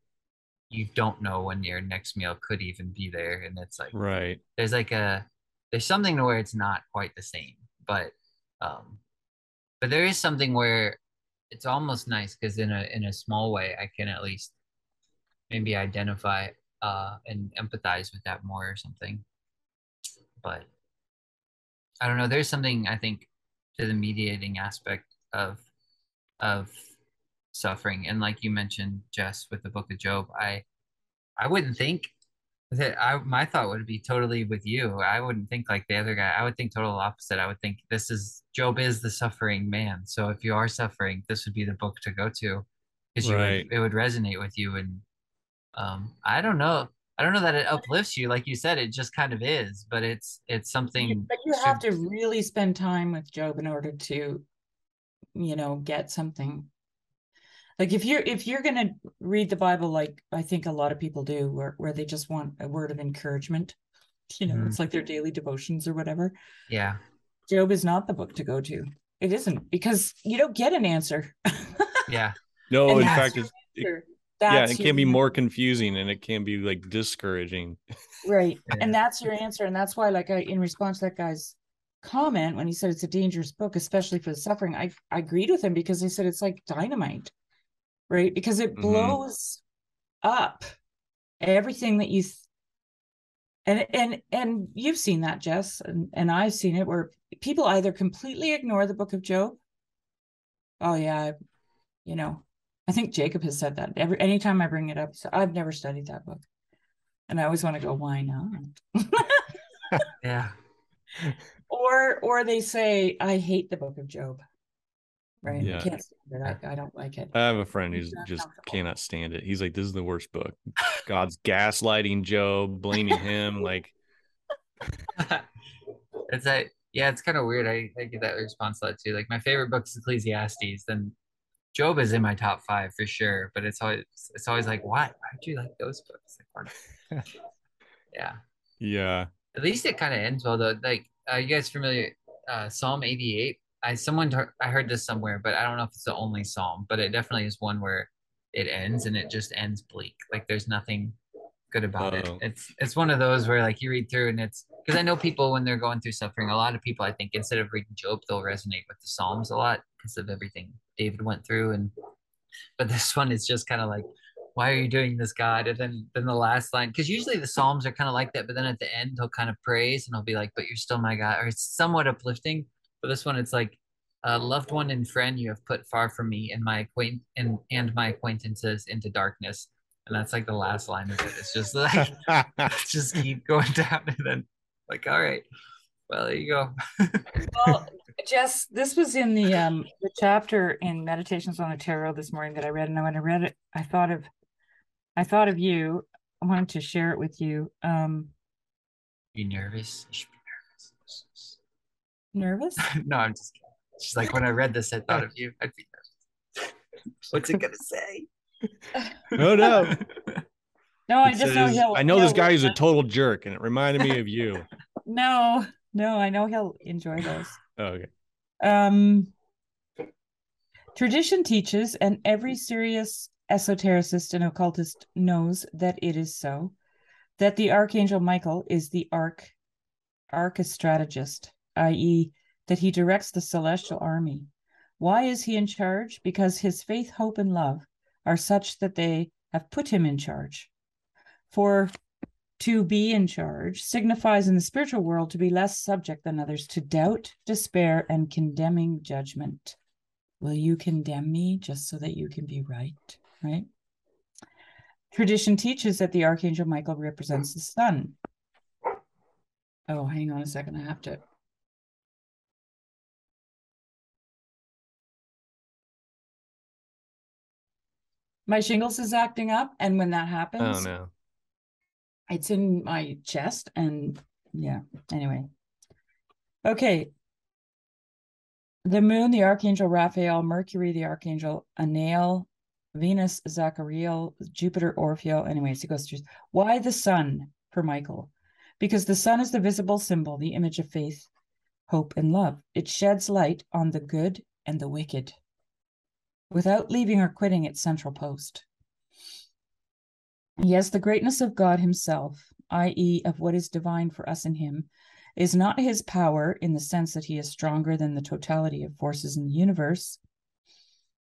don't know when your next meal could even be there. And it's like, right. There's something to where it's not quite the same, but there is something where it's almost nice, because in a small way, I can at least maybe identify and empathize with that more or something. But I don't know. There's something, I think, to the mediating aspect of suffering. And like you mentioned, Jess, with the Book of Job, I wouldn't think that my thought would be totally with you. I wouldn't think like the other guy. I would think total opposite. I would think Job is the suffering man. So if you are suffering, this would be the book to go to, because it would resonate with you. And I don't know that it uplifts you. Like you said, it just kind of is, but it's something. But you have to really spend time with Job in order to, you know, get something. Like, if you're going to read the Bible, like I think a lot of people do, where they just want a word of encouragement, you know, it's like their daily devotions or whatever. Yeah. Job is not the book to go to. It isn't, because you don't get an answer. Yeah. No, in fact, it can be more confusing, and it can be like discouraging. Right. Yeah. And that's your answer. And that's why, like, in response to that guy's comment when he said it's a dangerous book, especially for the suffering. I agreed with him, because he said it's like dynamite, right? Because it blows up everything that you and you've seen that, Jess, and I've seen it, where people either completely ignore the Book of Job. Oh yeah, you know, I think Jacob has said that anytime I bring it up. So I've never studied that book, and I always want to go, why not? Yeah. Or they say, I hate the Book of Job, right? Yeah. I can't stand it. I don't like it. I have a friend who just cannot stand it. He's like, this is the worst book. God's gaslighting Job, blaming him. Like, it's like, yeah, it's kind of weird. I get that response a lot too. Like, my favorite book is Ecclesiastes, and Job is in my top 5 for sure. But it's always like, why? Why do you like those books? Like, yeah. Yeah. At least it kind of ends well though. Like, you guys familiar Psalm 88? I heard this somewhere, but I don't know if it's the only psalm, but it definitely is one where it ends, and it just ends bleak. Like, there's nothing good about it. It's one of those where, like, you read through, and it's because I know people when they're going through suffering, a lot of people, I think, instead of reading Job, they'll resonate with the Psalms a lot because of everything David went through. But this one is just kind of like, why are you doing this, God? And then the last line, because usually the Psalms are kind of like that, but then at the end he'll kind of praise, and he'll be like, but you're still my God, or it's somewhat uplifting. But this one, it's like, a loved one and friend you have put far from me, and my acquaintances into darkness. And that's like the last line of it. It's just like, just keep going down, and then like, all right, well, there you go. Well, Jess, this was in the chapter in Meditations on the Tarot this morning that I read, and when I read it, I thought of you. I wanted to share it with you. You nervous? You should be nervous. Nervous? No, I'm just kidding. She's like, when I read this, I thought of you. I'd be nervous. What's it gonna say? Oh no. No, I just know he'll. I know this guy is a total jerk, and it reminded me of you. No, I know he'll enjoy those. Oh, okay. Tradition teaches, and every serious esotericist and occultist knows that it is so, that the Archangel Michael is the archistrategist, i.e., that he directs the celestial army. Why is he in charge? Because his faith, hope, and love are such that they have put him in charge. For to be in charge signifies in the spiritual world to be less subject than others to doubt, despair, and condemning judgment. Will you condemn me just so that you can be right? Right? Tradition teaches that the Archangel Michael represents the sun. Oh, hang on a second. I have to. My shingles is acting up, and when that happens, oh no, it's in my chest, and yeah. Anyway, okay. The moon, the Archangel Raphael; Mercury, the Archangel Anael; Venus, Zachariel; Jupiter, Orpheus. Anyways, it goes through. Why the sun for Michael? Because the sun is the visible symbol, the image of faith, hope, and love. It sheds light on the good and the wicked, without leaving or quitting its central post. Yes, the greatness of God himself, i.e., of what is divine for us in him, is not his power in the sense that he is stronger than the totality of forces in the universe,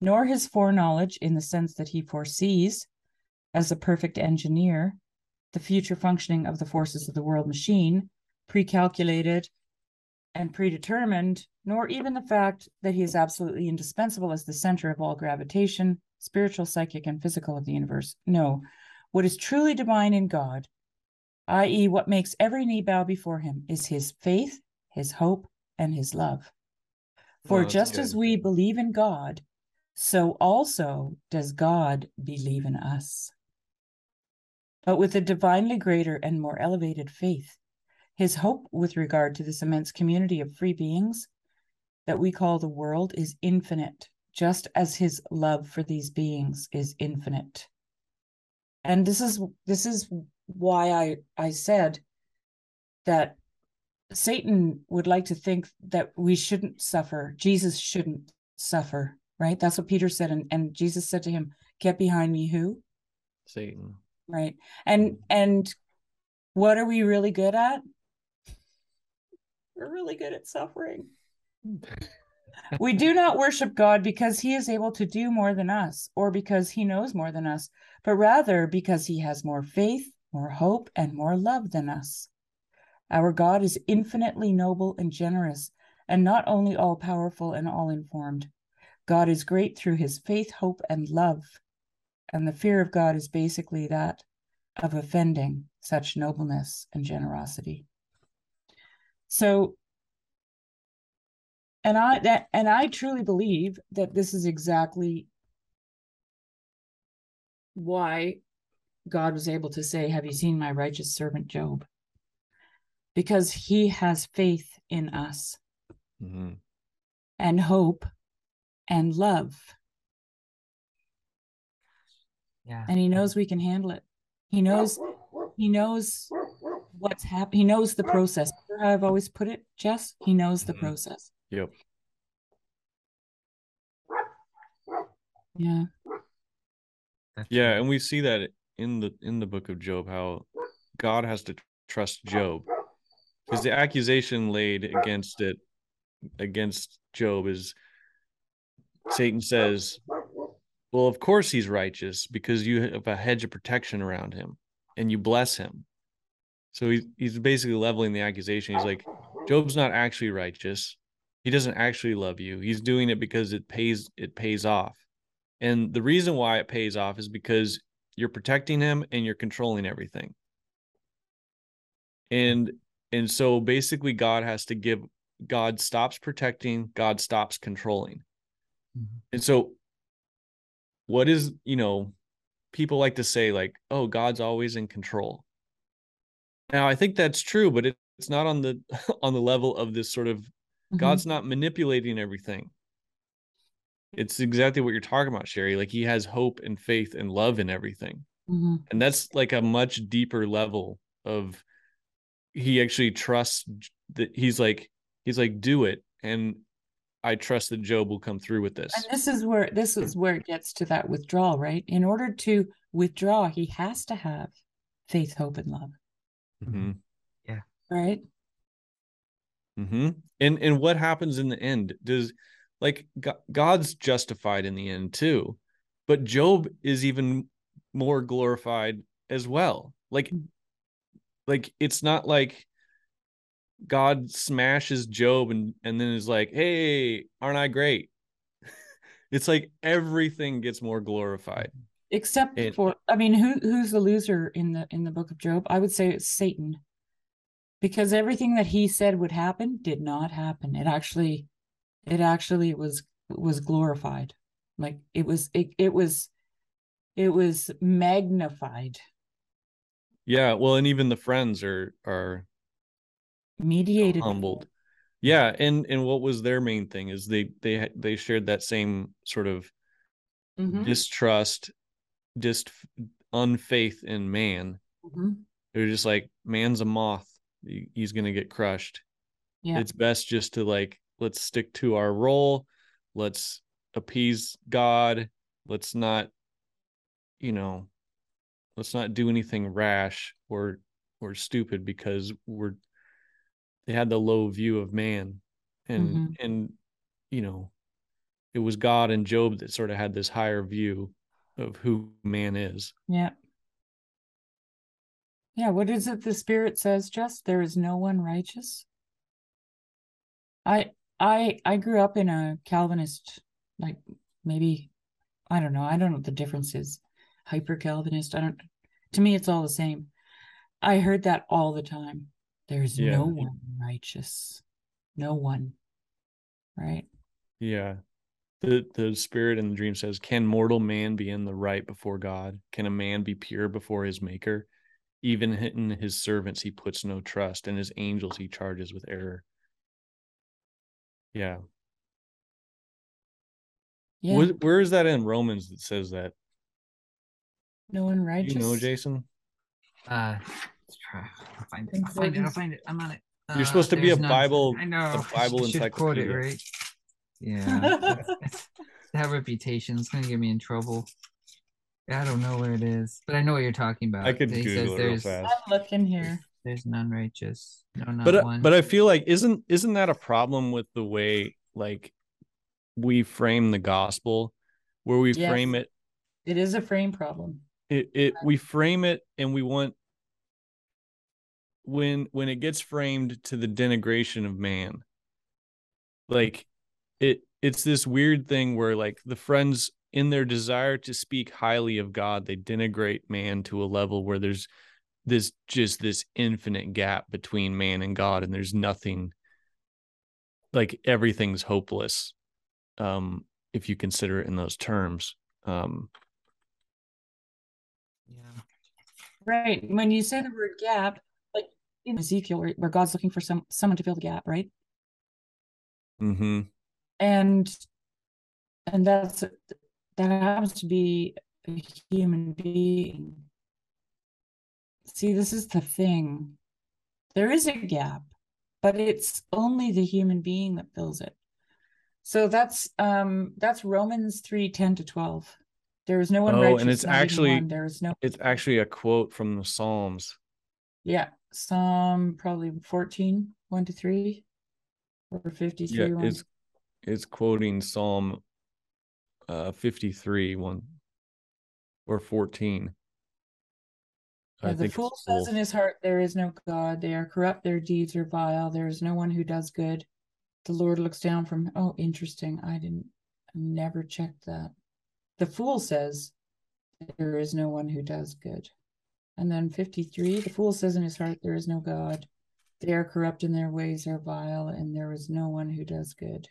nor his foreknowledge in the sense that he foresees, as a perfect engineer, the future functioning of the forces of the world machine, pre-calculated and predetermined, nor even the fact that he is absolutely indispensable as the center of all gravitation, spiritual, psychic, and physical of the universe. No, what is truly divine in God, i.e., what makes every knee bow before him, is his faith, his hope, and his love. For just as we believe in God, so also does God believe in us. But with a divinely greater and more elevated faith, his hope with regard to this immense community of free beings that we call the world is infinite, just as his love for these beings is infinite. And this is why I said that Satan would like to think that we shouldn't suffer. Jesus shouldn't suffer, right? That's what Peter said. And Jesus said to him, get behind me, who? Satan. Right. And what are we really good at? We're really good at suffering. We do not worship God because he is able to do more than us, or because he knows more than us, but rather because he has more faith, more hope, and more love than us. Our God is infinitely noble and generous, and not only all-powerful and all-informed. God is great through his faith, hope, and love. And the fear of God is basically that of offending such nobleness and generosity. So, and I truly believe that this is exactly why God was able to say, "Have you seen my righteous servant Job?" Because he has faith in us, mm-hmm. and hope and love. Yeah. And he knows we can handle it. He knows what's happening. He knows the process. Remember how I've always put it, Jess? He knows the process. Yep. Yeah. Yeah, and we see that in the book of Job, how God has to trust Job, because the accusation laid against Job is, Satan says, well, of course he's righteous because you have a hedge of protection around him and you bless him. So he's basically leveling the accusation. He's like, Job's not actually righteous. He doesn't actually love you. He's doing it because it pays off. And the reason why it pays off is because you're protecting him and you're controlling everything. And so basically God stops protecting, God stops controlling. Mm-hmm. And so what is, people like to say like, oh, God's always in control. Now, I think that's true, but it's not on the level of this sort of, mm-hmm. God's not manipulating everything. It's exactly what you're talking about, Sherry. Like, he has hope and faith and love in everything. Mm-hmm. And that's like a much deeper level of, he actually trusts that he's like, do it. And I trust that Job will come through with this. And this is where it gets to that withdrawal, right? In order to withdraw, he has to have faith, hope, and love. Mm-hmm. Yeah. Right. Mm-hmm. And what happens in the end? God's justified in the end too, but Job is even more glorified as well. Like it's not like God smashes Job and then is like, hey, aren't I great? It's like everything gets more glorified. Except for, who's the loser in the book of Job? I would say it's Satan. Because everything that he said would happen did not happen. It actually was glorified. Like it was magnified. Yeah, well, and even the friends are mediated, humbled. Yeah, and what was their main thing is they shared that same sort of, mm-hmm. distrust, unfaith in man. Mm-hmm. They're just like, man's a moth; he's going to get crushed. Yeah, it's best just to let's stick to our role, let's appease God, let's not, let's not do anything rash or stupid, because they had the low view of man, and mm-hmm. It was God and Job that sort of had this higher view of who man is. Yeah. Yeah. What is it the Spirit says, Jess? There is no one righteous. I grew up in a Calvinist, maybe, I don't know what the difference is. Hyper Calvinist. To me, it's all the same. I heard that all the time. There's no one righteous. No one. Right. Yeah. The Spirit in the dream says, can mortal man be in the right before God? Can a man be pure before his maker? Even in his servants, he puts no trust, and his angels he charges with error. Yeah. Yeah. Where is that in Romans that says that? No one righteous. Jason? I'll find it. I'm on it. You're supposed to be a Bible. I know. A Bible encyclopedia. Quote it, right? Yeah. That reputation is going to get me in trouble. I don't know where it is, but I know what you're talking about. I could Google it real fast. I'm looking here. There's none righteous. No, not one. But I feel like isn't that a problem with the way like we frame the gospel, where we frame it? It is a frame problem. We frame it, and we want when it gets framed to the denigration of man, like it's this weird thing where like the friends, in their desire to speak highly of God, they denigrate man to a level where there's this infinite gap between man and God, and there's nothing, like everything's hopeless, if you consider it in those terms. Yeah, right. When you say the word gap, like in Ezekiel, where God's looking for someone to fill the gap, right? Mm-hmm. And that happens to be a human being. See, this is the thing. There is a gap, but it's only the human being that fills it. So that's Romans 3:10-12. There is no one righteous. And it's actually It's actually a quote from the Psalms. Yeah, Psalm probably 14:1-3, or 53. Yeah, it's quoting Psalm 53 1 or 14. The fool says in his heart, there is no God. They are corrupt, their deeds are vile. There is no one who does good. The Lord looks down from... Oh, interesting. I never checked that. The fool says, there is no one who does good. And then 53, the fool says in his heart, there is no God. They are corrupt and their ways are vile, and there is no one who does good.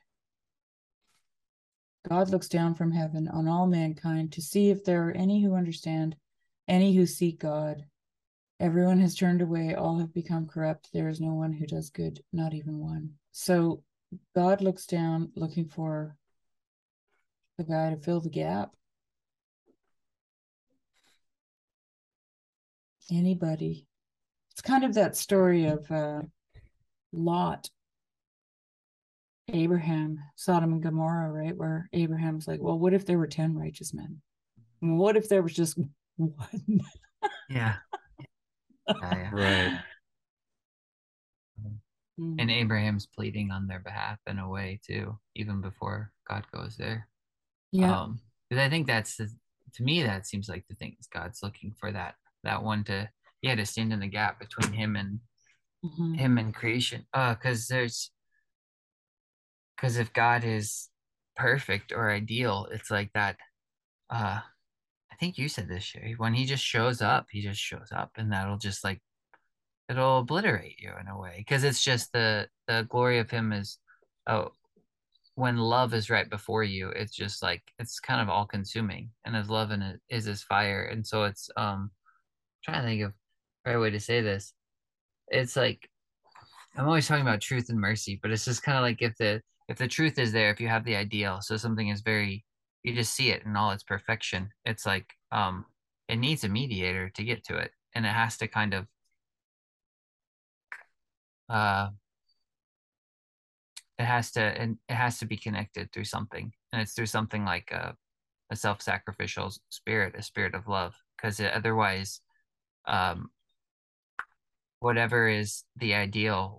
God looks down from heaven on all mankind to see if there are any who understand, any who seek God. Everyone has turned away. All have become corrupt. There is no one who does good, not even one. So God looks down looking for the guy to fill the gap. Anybody. It's kind of that story of Lot, Abraham, Sodom and Gomorrah, right? Where Abraham's like, well, what if there were 10 righteous men? What if there was just one? Yeah. Right. And Abraham's pleading on their behalf in a way too, even before God goes there. Yeah. Because I think that's to me that seems like the thing is God's looking for that one to stand in the gap between him and him and creation. Because if God is perfect or ideal, it's like that. I think you said this, Sherry, when he just shows up, and that'll just like, it'll obliterate you in a way, because it's just the glory of him is, when love is right before you, it's just like, it's kind of all consuming, and his love and is his fire. And so it's, I'm trying to think of the right way to say this. It's like, I'm always talking about truth and mercy, but it's just kind of like if the truth is there, if you have the ideal, so something is very, you just see it in all its perfection. It's like, it needs a mediator to get to it. And it has to kind of, it has to be connected through something. And it's through something like a self-sacrificial spirit, a spirit of love. Because otherwise, whatever is the ideal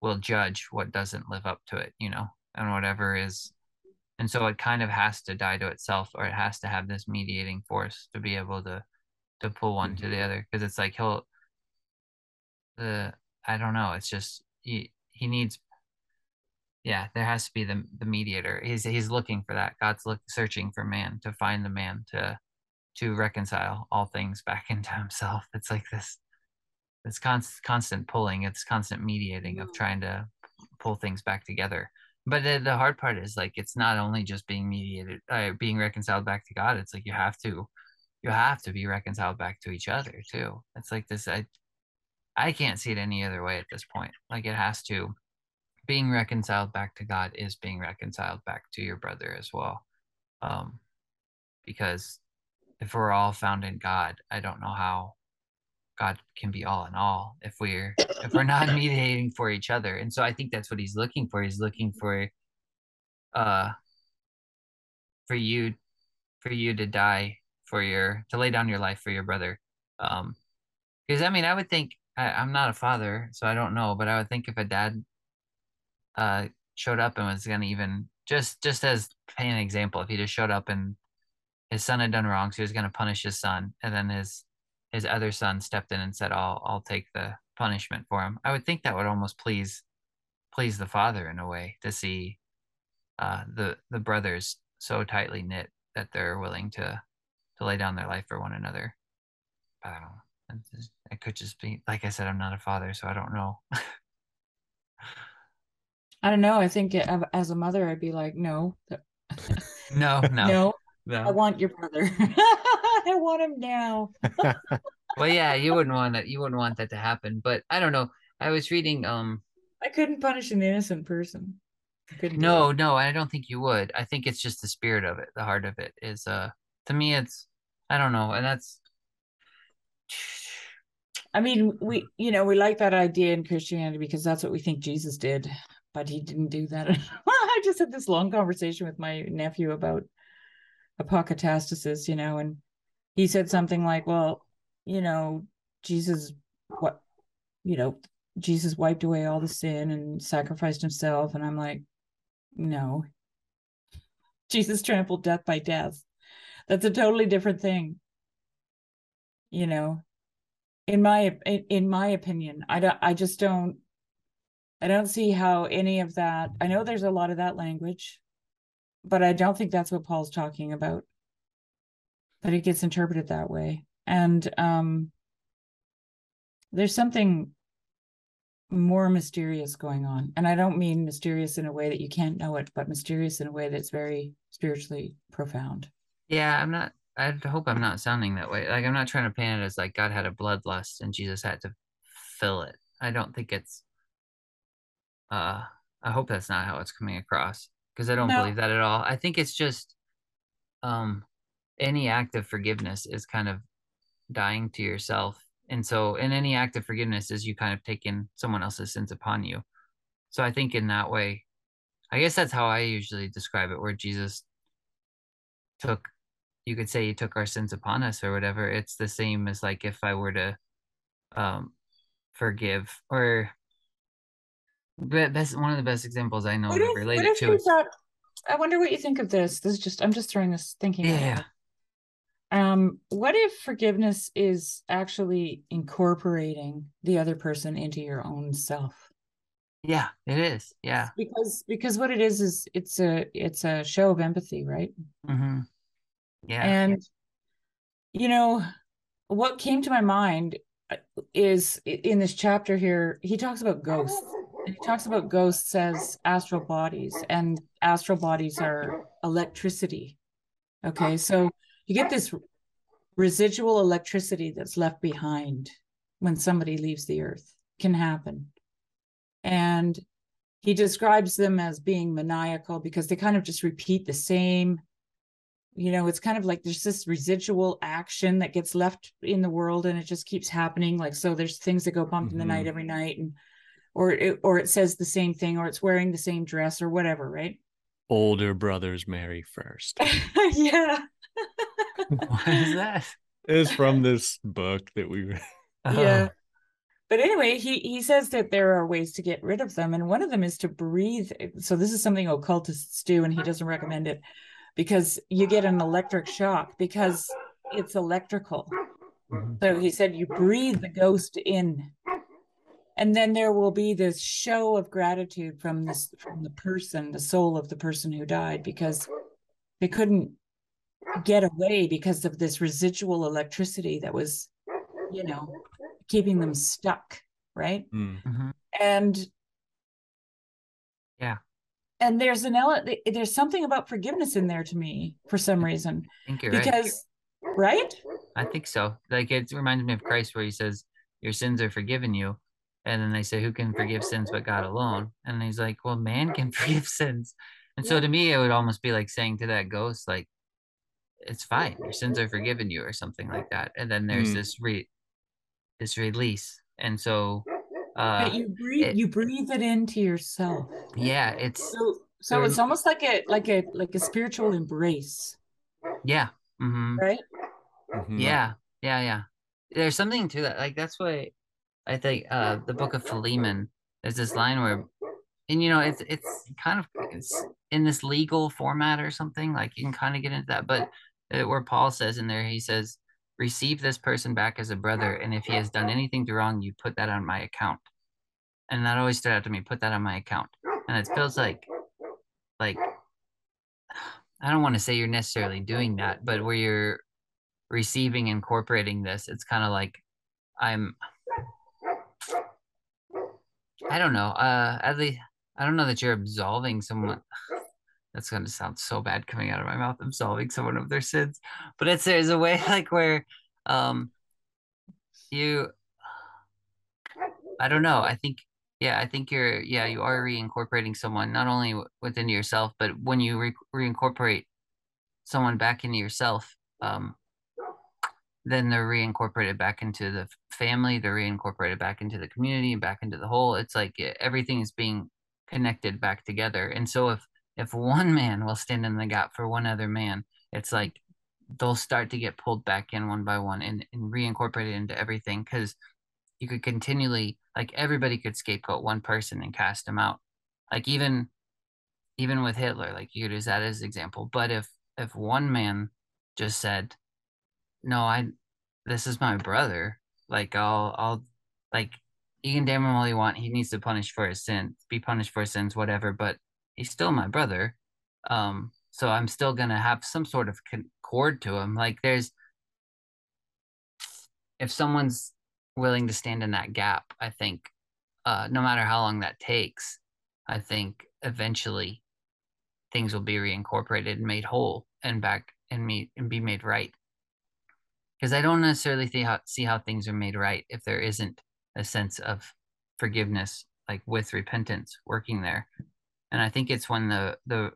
will judge what doesn't live up to it, and whatever is. And so it kind of has to die to itself, or it has to have this mediating force to be able to pull one to the other. Because it's like I don't know. It's just he needs. Yeah, there has to be the mediator. He's looking for that. God's searching for man, to find the man to reconcile all things back into himself. It's like this. It's constant pulling. It's constant mediating of trying to pull things back together. But the hard part is like, it's not only just being mediated, being reconciled back to God. It's like you have to be reconciled back to each other too. It's like this. I can't see it any other way at this point. Like it has to. Being reconciled back to God is being reconciled back to your brother as well, because if we're all found in God, I don't know how God can be all in all if we're not mediating for each other. And so I think that's what he's looking for. He's looking for you to die to lay down your life for your brother. Because I mean, I would think I'm not a father, so I don't know, but I would think if a dad showed up and was going to even just as pay an example, if he just showed up and his son had done wrong, so he was going to punish his son, and then his other son stepped in and said, I'll take the punishment for him. I would think that would almost please the father in a way, to see the brothers so tightly knit that they're willing to lay down their life for one another. I don't know. It could just be, like I said, I'm not a father, so I don't know. I don't know. I think as a mother, I'd be like, no. No. I want your brother. I want him now. Well, yeah, you wouldn't want that. You wouldn't want that to happen. But I don't know. I was reading. I couldn't punish an innocent person. No, I don't think you would. I think it's just the spirit of it. The heart of it is, to me, it's, I don't know. And that's, I mean, we like that idea in Christianity because that's what we think Jesus did, but he didn't do that. I just had this long conversation with my nephew about apocatastasis, and he said something like, well, Jesus wiped away all the sin and sacrificed himself. And I'm like, no, Jesus trampled death by death. That's a totally different thing. In my opinion, I don't see how any of that, I know there's a lot of that language, but I don't think that's what Paul's talking about, but it gets interpreted that way. And there's something more mysterious going on. And I don't mean mysterious in a way that you can't know it, but mysterious in a way that's very spiritually profound. Yeah, I hope I'm not sounding that way. Like, I'm not trying to paint it as like God had a bloodlust and Jesus had to fill it. I don't think it's, I hope that's not how it's coming across, because I don't believe that at all. I think it's just any act of forgiveness is kind of dying to yourself. And so in any act of forgiveness is you kind of taking someone else's sins upon you. So I think in that way, I guess that's how I usually describe it, where Jesus took, you could say he took our sins upon us or whatever. It's the same as like if I were to forgive, or one of the best examples I know related to it. I wonder what you think of this. This is just, I'm just throwing this thinking. Yeah. What if forgiveness is actually incorporating the other person into your own self? Yeah, it is. Yeah. Because what it is it's a show of empathy, right? Mm-hmm. Yeah. And, what came to my mind is in this chapter here, he talks about ghosts. He talks about ghosts as astral bodies, and astral bodies are electricity. Okay, so you get this residual electricity that's left behind when somebody leaves the earth. It can happen. And he describes them as being maniacal because they kind of just repeat the same, it's kind of like there's this residual action that gets left in the world and it just keeps happening. Like, so there's things that go bump in the night every night, and or it says the same thing, or it's wearing the same dress or whatever, right? Older brothers marry first. Yeah. What is that? It's from this book that we read. Yeah. But anyway, he says that there are ways to get rid of them. And one of them is to breathe. So this is something occultists do, and he doesn't recommend it because you get an electric shock because it's electrical. Mm-hmm. So he said you breathe the ghost in. And then there will be this show of gratitude from the person, the soul of the person who died, because they couldn't get away because of this residual electricity that was, keeping them stuck, right? Mm-hmm. And yeah, and there's something about forgiveness in there to me for some reason. I think you're right? I think so. Like, it reminds me of Christ where he says, "Your sins are forgiven you." And then they say, who can forgive sins but God alone? And he's like, well, man can forgive sins. And so to me, it would almost be like saying to that ghost, like, it's fine. Your sins are forgiven you, or something like that. And then there's this release. And so but you breathe it into yourself. Yeah, it's so it's almost like a spiritual embrace. Yeah. Mm-hmm. Right. Mm-hmm. Yeah. There's something to that. Like, that's why I think the Book of Philemon, there's this line where, and you know, it's kind of, it's in this legal format or something, like you can kind of get into that, but where Paul says in there, he says, receive this person back as a brother, and if he has done anything to wrong you, put that on my account. And that always stood out to me, put that on my account. And it feels like I don't want to say you're necessarily doing that, but where you're receiving, incorporating this, it's kind of like, I don't know, at least I don't know that you're absolving someone. That's going to sound so bad coming out of my mouth, absolving someone of their sins, but it's, there's a way like where you, I don't know. I think, yeah, I think you're, yeah, you are reincorporating someone, not only within yourself, but when you reincorporate someone back into yourself, then they're reincorporated back into the family, they're reincorporated back into the community, back into the whole. It's like everything is being connected back together. And so if one man will stand in the gap for one other man, it's like they'll start to get pulled back in one by one and reincorporated into everything, because you could continually, like, everybody could scapegoat one person and cast them out. Like even with Hitler, like you could use that as an example. But if one man just said, no, this is my brother, like I'll like, you can damn him all you want, he needs to be punished for his sins, whatever, but he's still my brother. So I'm still going to have some sort of cord to him. Like if someone's willing to stand in that gap, I think, no matter how long that takes, I think eventually things will be reincorporated and made whole and back and be made right. Because I don't necessarily see how things are made right if there isn't a sense of forgiveness, like with repentance working there. And I think it's when to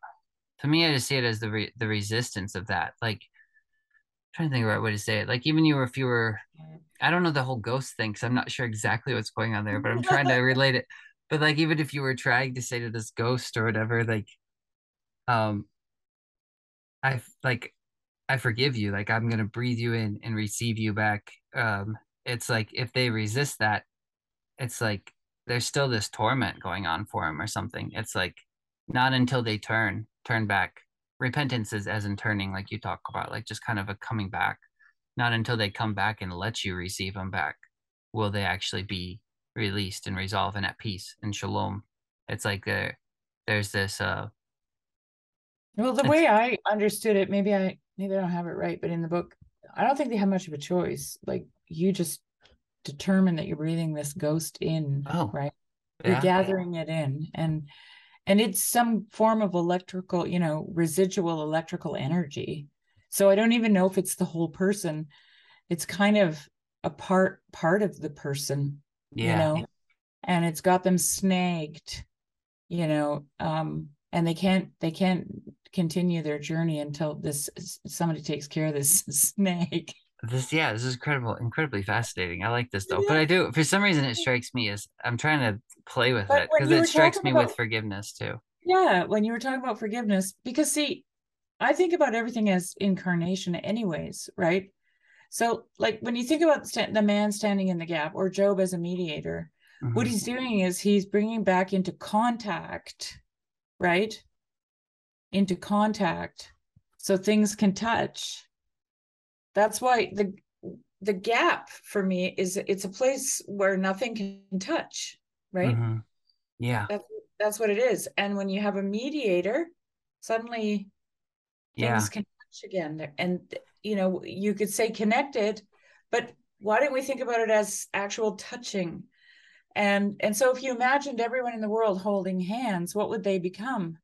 me, I just see it as the resistance of that. Like, I'm trying to think of the right way to say it. Like, even if you were, I don't know the whole ghost thing, so I'm not sure exactly what's going on there, but I'm trying to relate it. But like, even if you were trying to say to this ghost or whatever, like, I forgive you. Like, I'm going to breathe you in and receive you back. It's like, if they resist that, it's like, there's still this torment going on for them or something. It's like, not until they turn back. Repentance is as in turning, like you talk about, like just kind of a coming back. Not until they come back and let you receive them back will they actually be released and resolved and at peace and shalom. It's like there's this. Well, the way I understood it, maybe I don't have it right, but in the book, I don't think they have much of a choice. Like, you just determine that you're breathing this ghost in, right? Yeah. You're gathering it in, and it's some form of electrical, you know, residual electrical energy. So I don't even know if it's the whole person. It's kind of a part of the person, yeah. You know, and it's got them snagged, you know, and they can't continue their journey until somebody takes care of this snag. This is incredibly fascinating. I like this though, but I do, for some reason, it strikes me as, I'm trying to play with it because it strikes me with forgiveness too. Yeah, when you were talking about forgiveness, because see, I think about everything as incarnation anyways, right? So like when you think about the man standing in the gap or Job as a mediator, mm-hmm. What he's doing is he's bringing back into contact, right? Into contact so things can touch. That's why the gap for me is, it's a place where nothing can touch, right? Mm-hmm. Yeah. That's what it is. And when you have a mediator, suddenly things can touch again. And, you know, you could say connected, but why don't we think about it as actual touching? And so if you imagined everyone in the world holding hands, what would they become?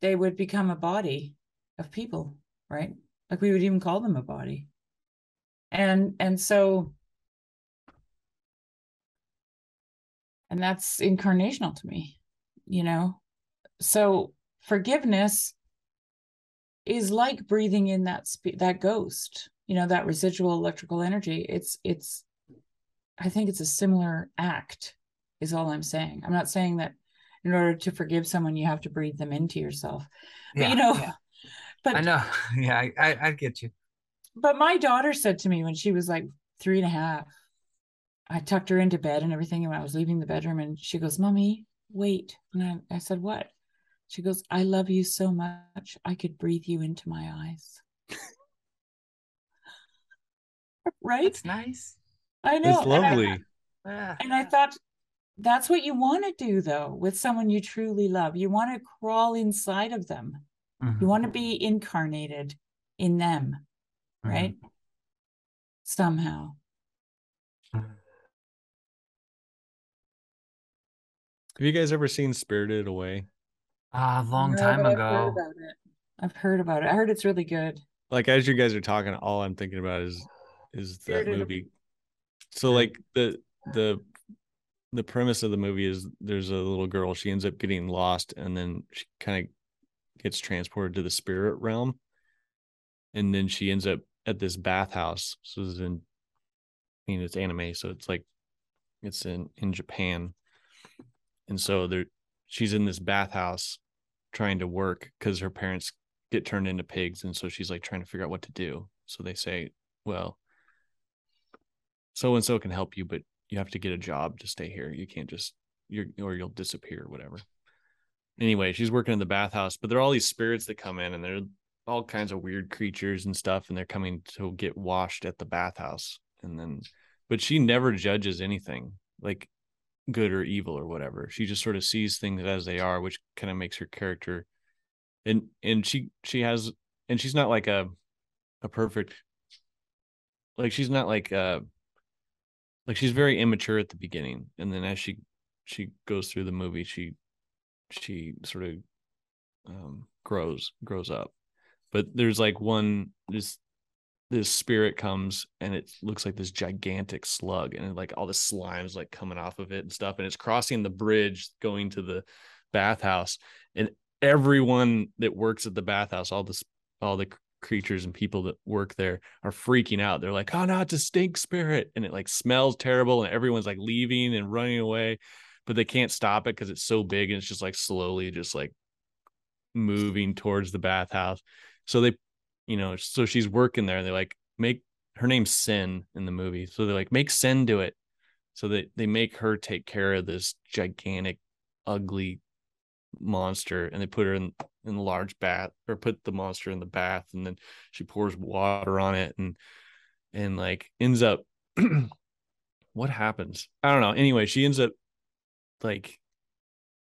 They would become a body of people, right? Like we would even call them a body. And so, and that's incarnational to me, you know? So forgiveness is like breathing in that ghost, you know, that residual electrical energy. I think it's a similar act is all I'm saying. I'm not saying that in order to forgive someone, you have to breathe them into yourself, but you know, but I know. Yeah, I get you. But my daughter said to me when she was like 3 and a half, I tucked her into bed and everything. And when I was leaving the bedroom, and she goes, "Mommy, wait." And I said, "What?" She goes, "I love you so much. I could breathe you into my eyes." Right? It's nice. I know. It's lovely. And I thought, that's what you want to do, though, with someone you truly love. You want to crawl inside of them. Mm-hmm. You want to be incarnated in them, right? Mm-hmm. Somehow. Have you guys ever seen Spirited Away? A long time ago. I've heard about it. I heard it's really good. Like, as you guys are talking, all I'm thinking about is that movie. So, like, the premise of the movie is there's a little girl. She ends up getting lost, and then she kind of gets transported to the spirit realm. And then she ends up at this bathhouse. So this is in, I mean, it's anime, so it's like it's in Japan. And so she's in this bathhouse trying to work because her parents get turned into pigs. And so she's like trying to figure out what to do. So they say, well, so-and-so can help you, but you have to get a job to stay here. You can't just, or you'll disappear or whatever. Anyway, she's working in the bathhouse, but there are all these spirits that come in, and they're all kinds of weird creatures and stuff. And they're coming to get washed at the bathhouse. And then, but she never judges anything like good or evil or whatever. She just sort of sees things as they are, which kind of makes her character. And she she's not like a perfect, like, she's not like like, she's very immature at the beginning, and then as she goes through the movie, she sort of grows up. But there's like this spirit comes, and it looks like this gigantic slug, and like all the slime's like coming off of it and stuff, and it's crossing the bridge going to the bathhouse, and everyone that works at the bathhouse, all the creatures and people that work there are freaking out. They're like, "Oh no, it's a stink spirit," and it like smells terrible, and everyone's like leaving and running away, but they can't stop it because it's so big, and it's just like slowly just like moving towards the bathhouse. So they, you know, so she's working there, and they like make her name Sin in the movie, so they like make Sin do it, so they make her take care of this gigantic ugly monster, and they put her in the large bath, or put the monster in the bath, and then she pours water on it and like ends up what happens, I don't know. Anyway, she ends up like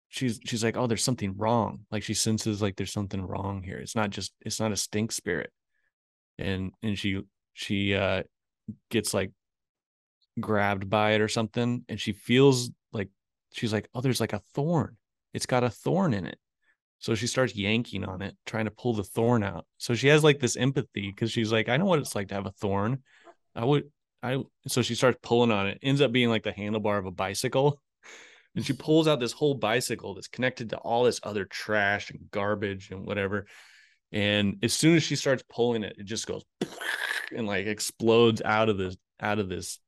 she's like, "Oh, there's something wrong." Like, she senses like there's something wrong here. It's not a stink spirit. And she gets like grabbed by it or something, and she feels like, she's like, "Oh, there's like a thorn. It's got a thorn in it." So she starts yanking on it, trying to pull the thorn out. So she has like this empathy, because she's like, "I know what it's like to have a thorn. So she starts pulling on it. Ends up being like the handlebar of a bicycle. And she pulls out this whole bicycle that's connected to all this other trash and garbage and whatever. And as soon as she starts pulling it, it just goes and like explodes out of this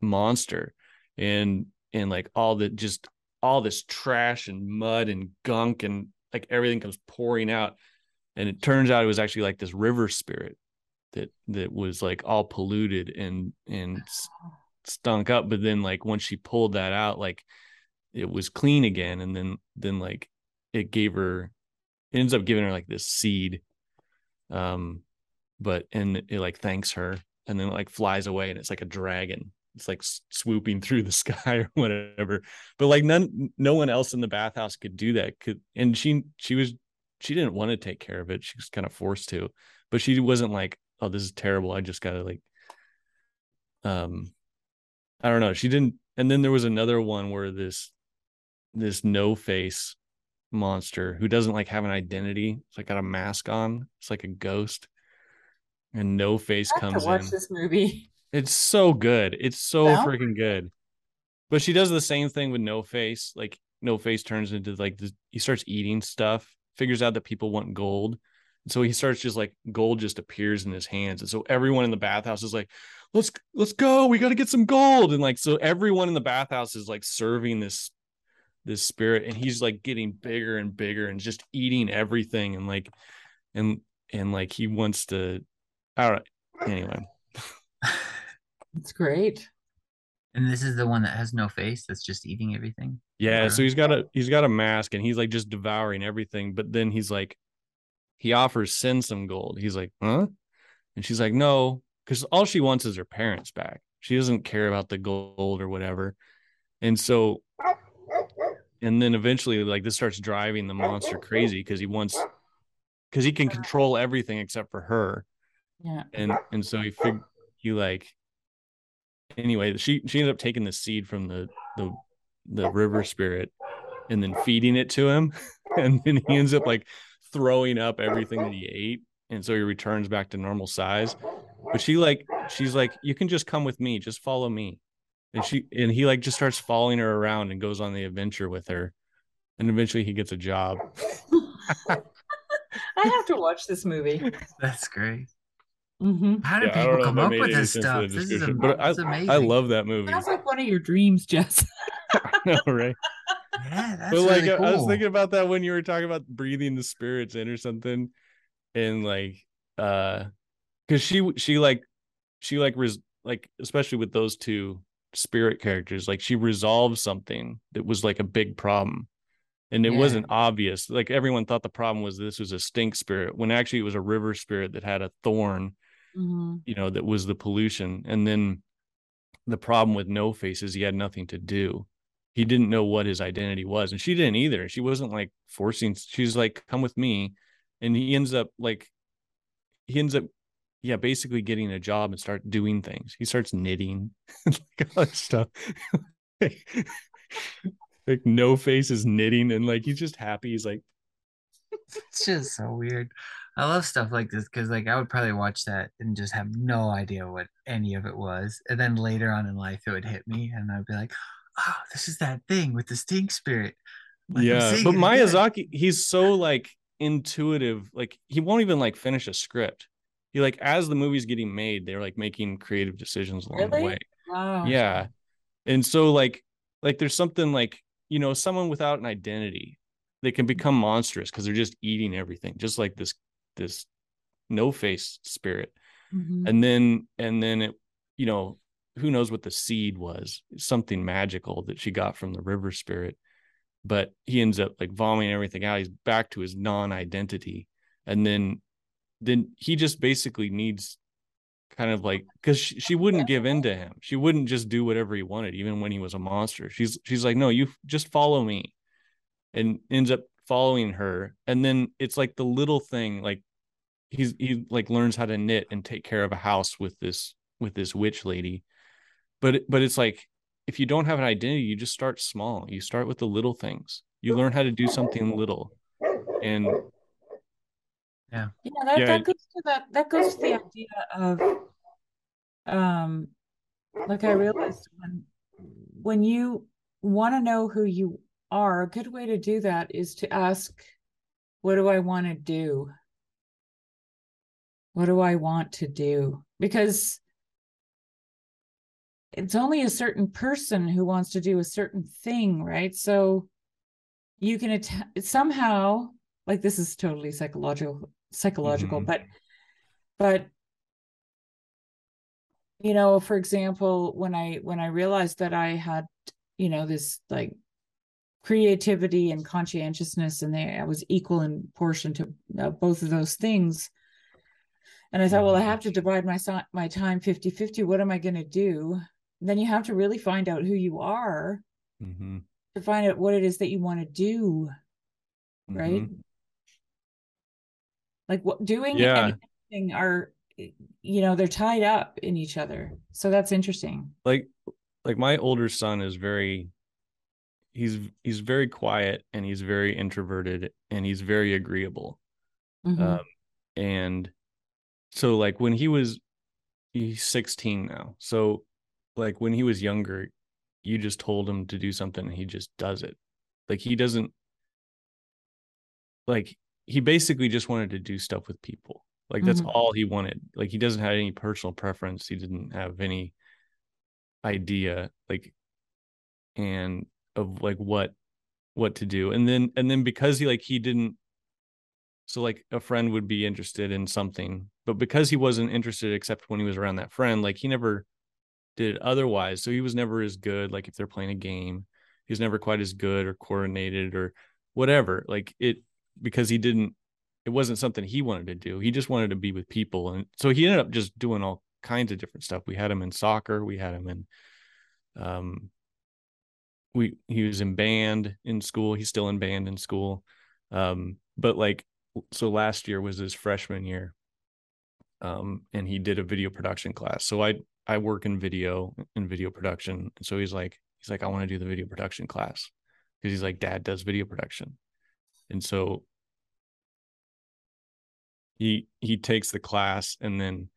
monster. And like all this trash and mud and gunk and like everything comes pouring out. And it turns out it was actually like this river spirit that was like all polluted and stunk up. But then like once she pulled that out, like it was clean again. And then like it ends up giving her like this seed. And it like thanks her, and then it like flies away, and it's like a dragon. It's like swooping through the sky or whatever, but like no one else in the bathhouse could do that. And she didn't want to take care of it. She was kind of forced to, but she wasn't like, "Oh, this is terrible. I just gotta like, I don't know." She didn't. And then there was another one where this no face monster who doesn't like have an identity. It's like got a mask on. It's like a ghost, and no face comes in. I have to watch this movie. It's so good. It's so freaking good. But she does the same thing with No Face. Like, No Face turns into like this, he starts eating stuff, figures out that people want gold. And so he starts just like gold just appears in his hands. And so everyone in the bathhouse is like, let's go. We got to get some gold." And like, so everyone in the bathhouse is like serving this spirit, and he's like getting bigger and bigger and just eating everything. And like, and like he wants to, all right. Anyway. It's great. And this is the one that has no face, that's just eating everything. Yeah, so he's got a mask and he's like just devouring everything. But then he's like, he offers Sin some gold. He's like, huh? And she's like, no, because all she wants is her parents back. She doesn't care about the gold or whatever. And so, and then eventually, like, this starts driving the monster crazy because he can control everything except for her. Yeah. And so anyway, she ended up taking the seed from the river spirit and then feeding it to him. And then he ends up like throwing up everything that he ate. And so he returns back to normal size. But she's like, you can just come with me, just follow me. And he like just starts following her around and goes on the adventure with her. And eventually he gets a job. I have to watch this movie. That's great. Mm-hmm. How do people come up with this stuff? This is amazing. I love that movie. Sounds like one of your dreams, Jess. I know, right? Yeah, that's really cool. I was thinking about that when you were talking about breathing the spirits in or something, and like, because she especially with those two spirit characters, like she resolved something that was like a big problem, and it wasn't obvious. Like everyone thought the problem was this was a stink spirit, when actually it was a river spirit that had a thorn. Mm-hmm. You know, that was the pollution. And then the problem with No Face is he had nothing to do. He didn't know what his identity was, and she didn't either. She wasn't like forcing. She's like, come with me. And he ends up basically getting a job and start doing things. He starts knitting and like all that stuff. Like No Face is knitting, and like he's just happy. He's like, it's just so weird. I love stuff like this because, like, I would probably watch that and just have no idea what any of it was. And then later on in life, it would hit me, and I'd be like, oh, this is that thing with the stink spirit. Like, yeah, but Miyazaki, he's so like intuitive. Like, he won't even like finish a script. He like, as the movie's getting made, they're like making creative decisions along the way. Wow. Yeah, and so like there's something like, you know, someone without an identity, they can become monstrous because they're just eating everything, just like this No-Face spirit. Mm-hmm. and then it, you know, who knows what the seed was, something magical that she got from the river spirit, but he ends up like vomiting everything out. He's back to his non-identity, and then he just basically needs kind of like, because she wouldn't give in to him. She wouldn't just do whatever he wanted, even when he was a monster. She's like, no, you just follow me, and ends up following her. And then it's like the little thing, like he like learns how to knit and take care of a house with this witch lady. But it's like, if you don't have an identity, you just start small. You start with the little things. You learn how to do something little. And that goes to the idea of like, I realized when you want to know who you are, a good way to do that is to ask, what do I want to do? What do I want to do? Because it's only a certain person who wants to do a certain thing, right? So you can somehow, like, this is totally psychological, mm-hmm. but you know, for example, when I realized that I had, you know, this like creativity and conscientiousness, and I was equal in portion to both of those things. And I thought, well, I have to divide my time 50-50. What am I going to do? And then you have to really find out who you are, mm-hmm. to find out what it is that you want to do, right? Mm-hmm. Like, what doing and anything are, you know, they're tied up in each other. So that's interesting. Like my older son is very, he's very quiet, and he's very introverted, and he's very agreeable. Mm-hmm. And so like when he's 16 now. So like when he was younger, you just told him to do something and he just does it. Like he doesn't, like he basically just wanted to do stuff with people. Like that's mm-hmm. all he wanted. Like he doesn't have any personal preference. He didn't have any idea of what to do. And then because he didn't, so like a friend would be interested in something, but because he wasn't interested except when he was around that friend, like he never did otherwise. So he was never as good. Like if they're playing a game, he's never quite as good or coordinated or whatever. Like it, because he didn't, it wasn't something he wanted to do. He just wanted to be with people. And so he ended up just doing all kinds of different stuff. We had him in soccer. We had him in, he was in band in school. He's still in band in school. But like, so last year was his freshman year. And he did a video production class. So I work in video production. And so he's like, I want to do the video production class, because he's like, Dad does video production. And so he takes the class, and then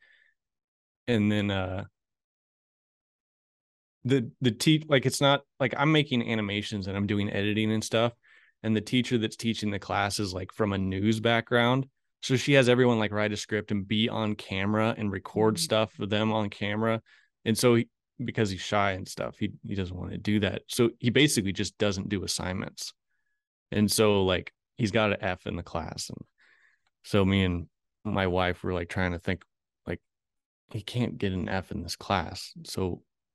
the teach, like, it's not like I'm making animations and I'm doing editing and stuff. And the teacher that's teaching the class is like from a news background. So she has everyone like write a script and be on camera and record stuff for them on camera. And so he, because he's shy and stuff, he doesn't want to do that. So he basically just doesn't do assignments. And so like, he's got an F in the class. And so me and my wife were like trying to think, like, he can't get an F in this class.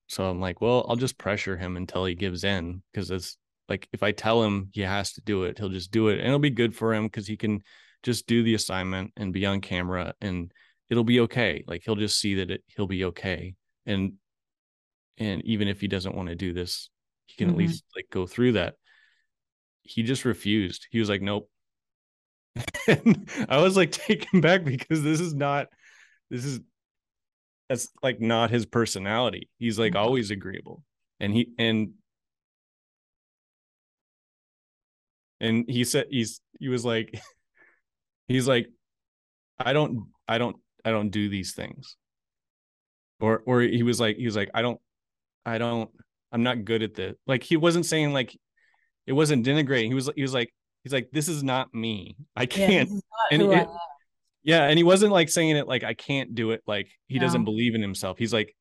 So I'm like, well, I'll just pressure him until he gives in. Cause it's like, if I tell him he has to do it, he'll just do it, and it'll be good for him. Cause he can just do the assignment and be on camera, and it'll be okay. Like he'll just see that he'll be okay. And even if he doesn't want to do this, he can at least like go through that. He just refused. He was like, nope. And I was like taken back, because that's like not his personality. He's like always agreeable. And he said, he was like, I don't do these things. Or he was like, I'm not good at this. Like, he wasn't saying like, it wasn't denigrating. He's like, this is not me. I can't. And he wasn't like saying it like, I can't do it. Like he doesn't believe in himself. He's like,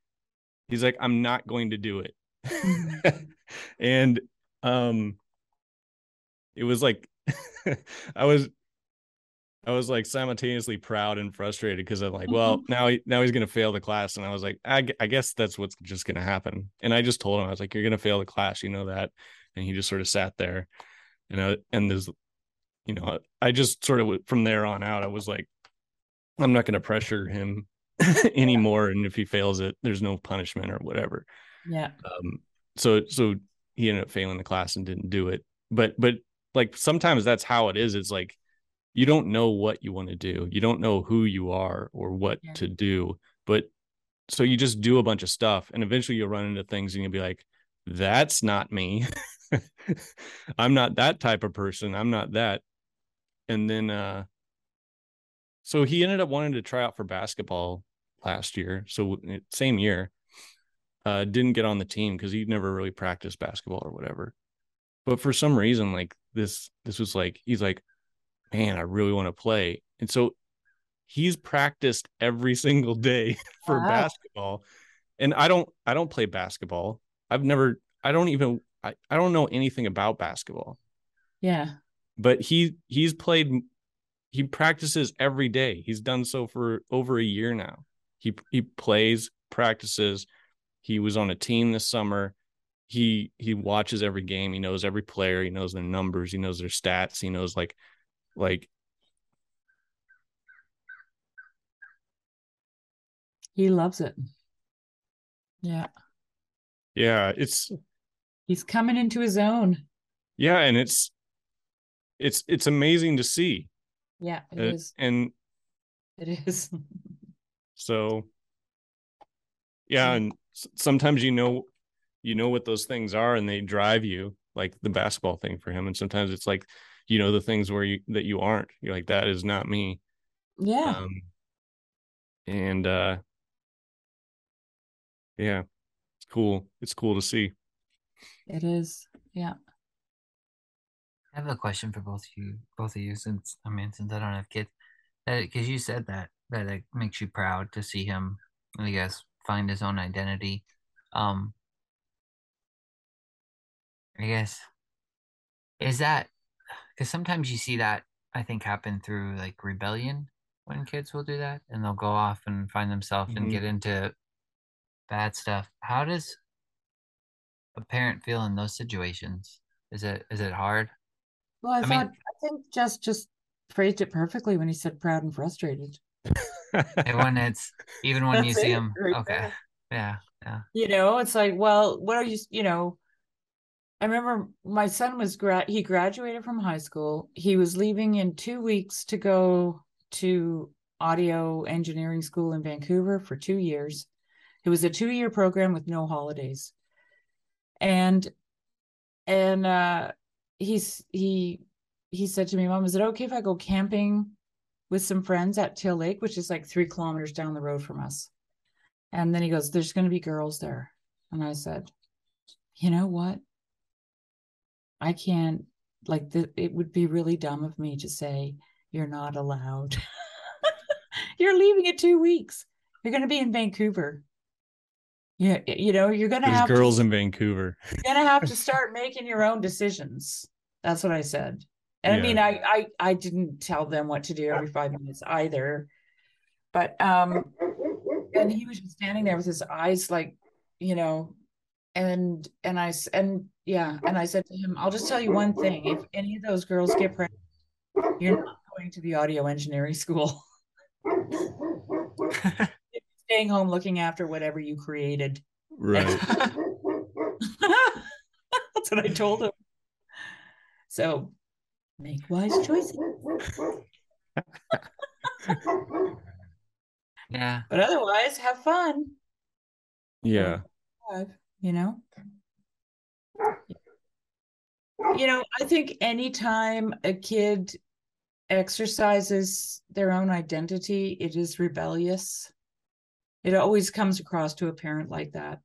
I'm not going to do it. And it was like, I was like simultaneously proud and frustrated, because I'm like, well, now he's going to fail the class. And I was like, I guess that's what's just going to happen. And I just told him, I was like, you're going to fail the class. You know that. And he just sort of sat there, and there's, you know, I just sort of, from there on out, I was like, I'm not going to pressure him anymore. And if he fails it, there's no punishment or whatever. Yeah. So he ended up failing the class and didn't do it. But like, sometimes that's how it is. It's like, you don't know what you want to do. You don't know who you are or what to do. But so you just do a bunch of stuff, and eventually you'll run into things and you'll be like, that's not me. I'm not that type of person. I'm not that. And then, so he ended up wanting to try out for basketball last year. So same year, didn't get on the team because he'd never really practiced basketball or whatever. But for some reason, like this was like, he's like, man, I really want to play. And so he's practiced every single day for basketball. And I don't play basketball. I don't know anything about basketball. Yeah. But he practices every day. He's done so for over a year now. He plays, practices. He was on a team this summer. He watches every game. He knows every player. He knows their numbers. He knows their stats. He knows like he loves it. Yeah he's coming into his own. Yeah, and it's amazing to see. Yeah, it is. And it is. So yeah, and sometimes you know what those things are, and they drive you, like the basketball thing for him. And sometimes it's like, you know, the things where you aren't, you're like, that is not me. Yeah. Yeah, it's cool. It's cool to see. It is. Yeah. I have a question for both of you, since I don't have kids, because you said that it makes you proud to see him, I guess, find his own identity. I guess, is that, because sometimes you see that, I think, happen through like rebellion, when kids will do that, and they'll go off and find themselves and get into bad stuff. How does a parent feel in those situations? Is it hard? Well, I think Jess just phrased it perfectly when he said proud and frustrated. And when it's even when you see him, right? Okay, there. yeah. You know, it's like, well, what are you? You know, I remember my son was he graduated from high school. He was leaving in 2 weeks to go to audio engineering school in Vancouver for 2 years. It was a 2-year program with no holidays. And he said to me, Mom, is it okay if I go camping with some friends at Till Lake, which is like 3 kilometers down the road from us? And then he goes, there's going to be girls there. And I said, you know what? I can't, like, it would be really dumb of me to say, you're not allowed. You're leaving in 2 weeks. You're going to be in Vancouver. Yeah, you know, you're going to have girls in Vancouver. You're going to have to start making your own decisions. That's what I said. And yeah. I mean, I didn't tell them what to do every 5 minutes either. But, and he was just standing there with his eyes, like, you know, and I said to him, I'll just tell you one thing. If any of those girls get pregnant, you're not going to the audio engineering school. Staying home, looking after whatever you created. Right. That's what I told him. So make wise choices. Yeah. But otherwise, have fun. Yeah. You know? You know, I think anytime a kid exercises their own identity, it is rebellious. It always comes across to a parent like that.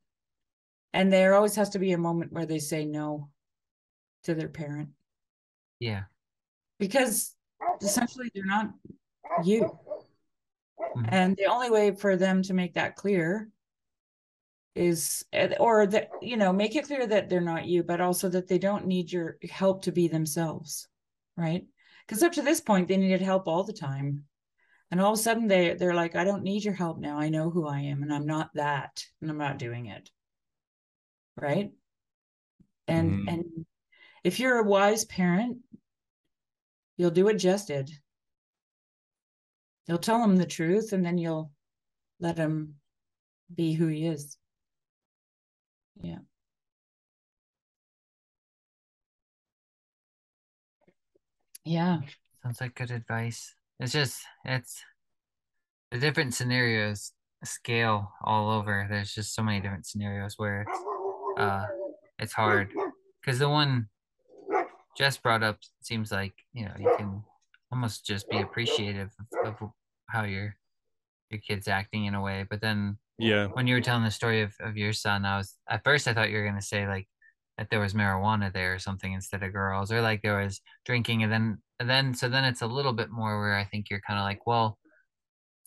And there always has to be a moment where they say no to their parent. Yeah. Because essentially they're not you. Mm-hmm. And the only way for them to make that clear is, or that, you know, make it clear that they're not you, but also that they don't need your help to be themselves. Right. Because up to this point, they needed help all the time. And all of a sudden they're like, I don't need your help now. I know who I am, and I'm not that, and I'm not doing it. Right. And, mm-hmm. and if you're a wise parent, you'll do what Jess did. You'll tell him the truth, and then you'll let him be who he is. Yeah. Yeah. Sounds like good advice. It's just, it's the different scenarios scale all over. There's just so many different scenarios where it's hard. Because the one Jess brought up seems like, you know, you can almost just be appreciative of how your kid's acting in a way. But then when you were telling the story of your son, at first I thought you were going to say like that there was marijuana there or something instead of girls, or like there was drinking. And then it's a little bit more where I think you're kind of like, well,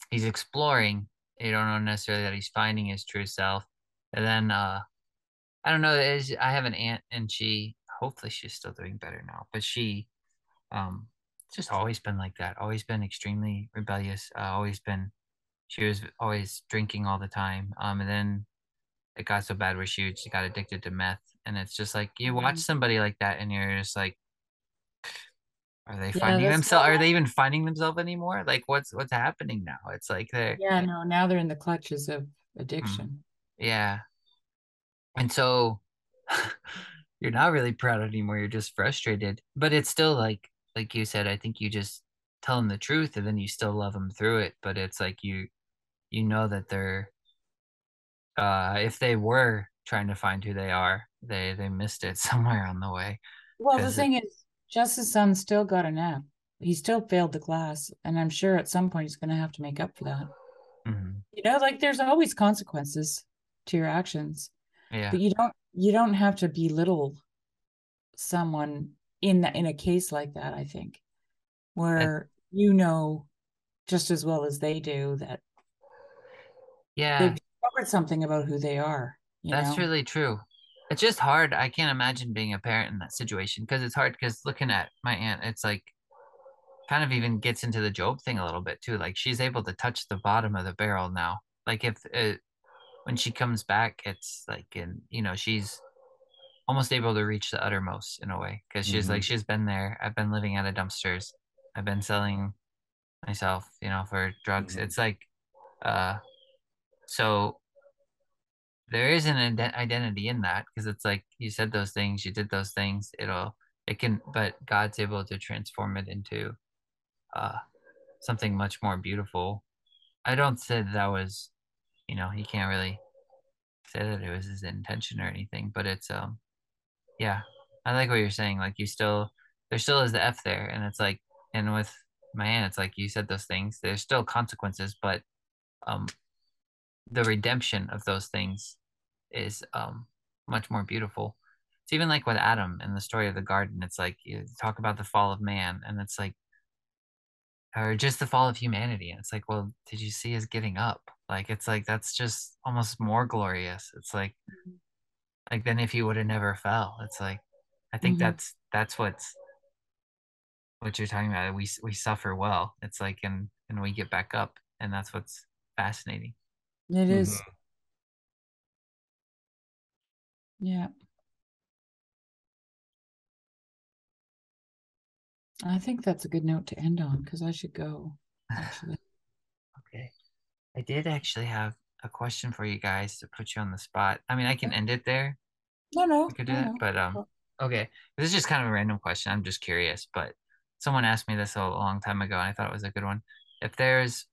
he's exploring. You don't know necessarily that he's finding his true self. And then I don't know. I have an aunt, and she, hopefully she's still doing better now, but she just always been like that. Always been extremely rebellious. She was always drinking all the time. And then it got so bad where she got addicted to meth. And it's just like, you watch somebody like that and you're just like, are they finding themselves? Are they even finding themselves anymore? Like, what's happening now? It's like now they're in the clutches of addiction. Yeah. And so you're not really proud anymore. You're just frustrated. But it's still like you said, I think you just tell them the truth, and then you still love them through it. But it's like you know that they're if they were trying to find who they are, they missed it somewhere on the way. Well, the thing is, Jess's son still got an F. He still failed the class, and I'm sure at some point he's going to have to make up for that. Mm-hmm. You know, like there's always consequences to your actions. Yeah. But you don't have to belittle someone in a case like that, I think, where you know just as well as they do that they've discovered something about who they are. That's really true. It's just hard. I can't imagine being a parent in that situation, because it's hard, because looking at my aunt, it's like kind of even gets into the Job thing a little bit too. Like she's able to touch the bottom of the barrel now. Like if when she comes back, it's like, and you know, she's almost able to reach the uttermost in a way, because she's like, she's been there. I've been living out of dumpsters. I've been selling myself, you know, for drugs. It's like, so there is an identity in that, because it's like, you said those things, you did those things. But God's able to transform it into something much more beautiful. I don't say that was, you know, he can't really say that it was his intention or anything, but it's, yeah, I like what you're saying. Like, you still, there still is the F there. And it's like, and with my aunt, it's like, you said those things, there's still consequences, but the redemption of those things is much more beautiful. It's even like with Adam in the story of the garden. It's like, you talk about the fall of man, and it's like, or just the fall of humanity. And it's like, well, did you see his getting up? Like, it's like, that's just almost more glorious. It's like then if he would have never fell, it's like, I think that's what you're talking about. We suffer well. It's like, and we get back up, and that's what's fascinating. It is. Yeah. I think that's a good note to end on, because I should go, actually. Okay. I did actually have a question for you guys to put you on the spot. I mean, I can end it there. No. I could do that, but okay. This is just kind of a random question. I'm just curious, but someone asked me this a long time ago, and I thought it was a good one. If there's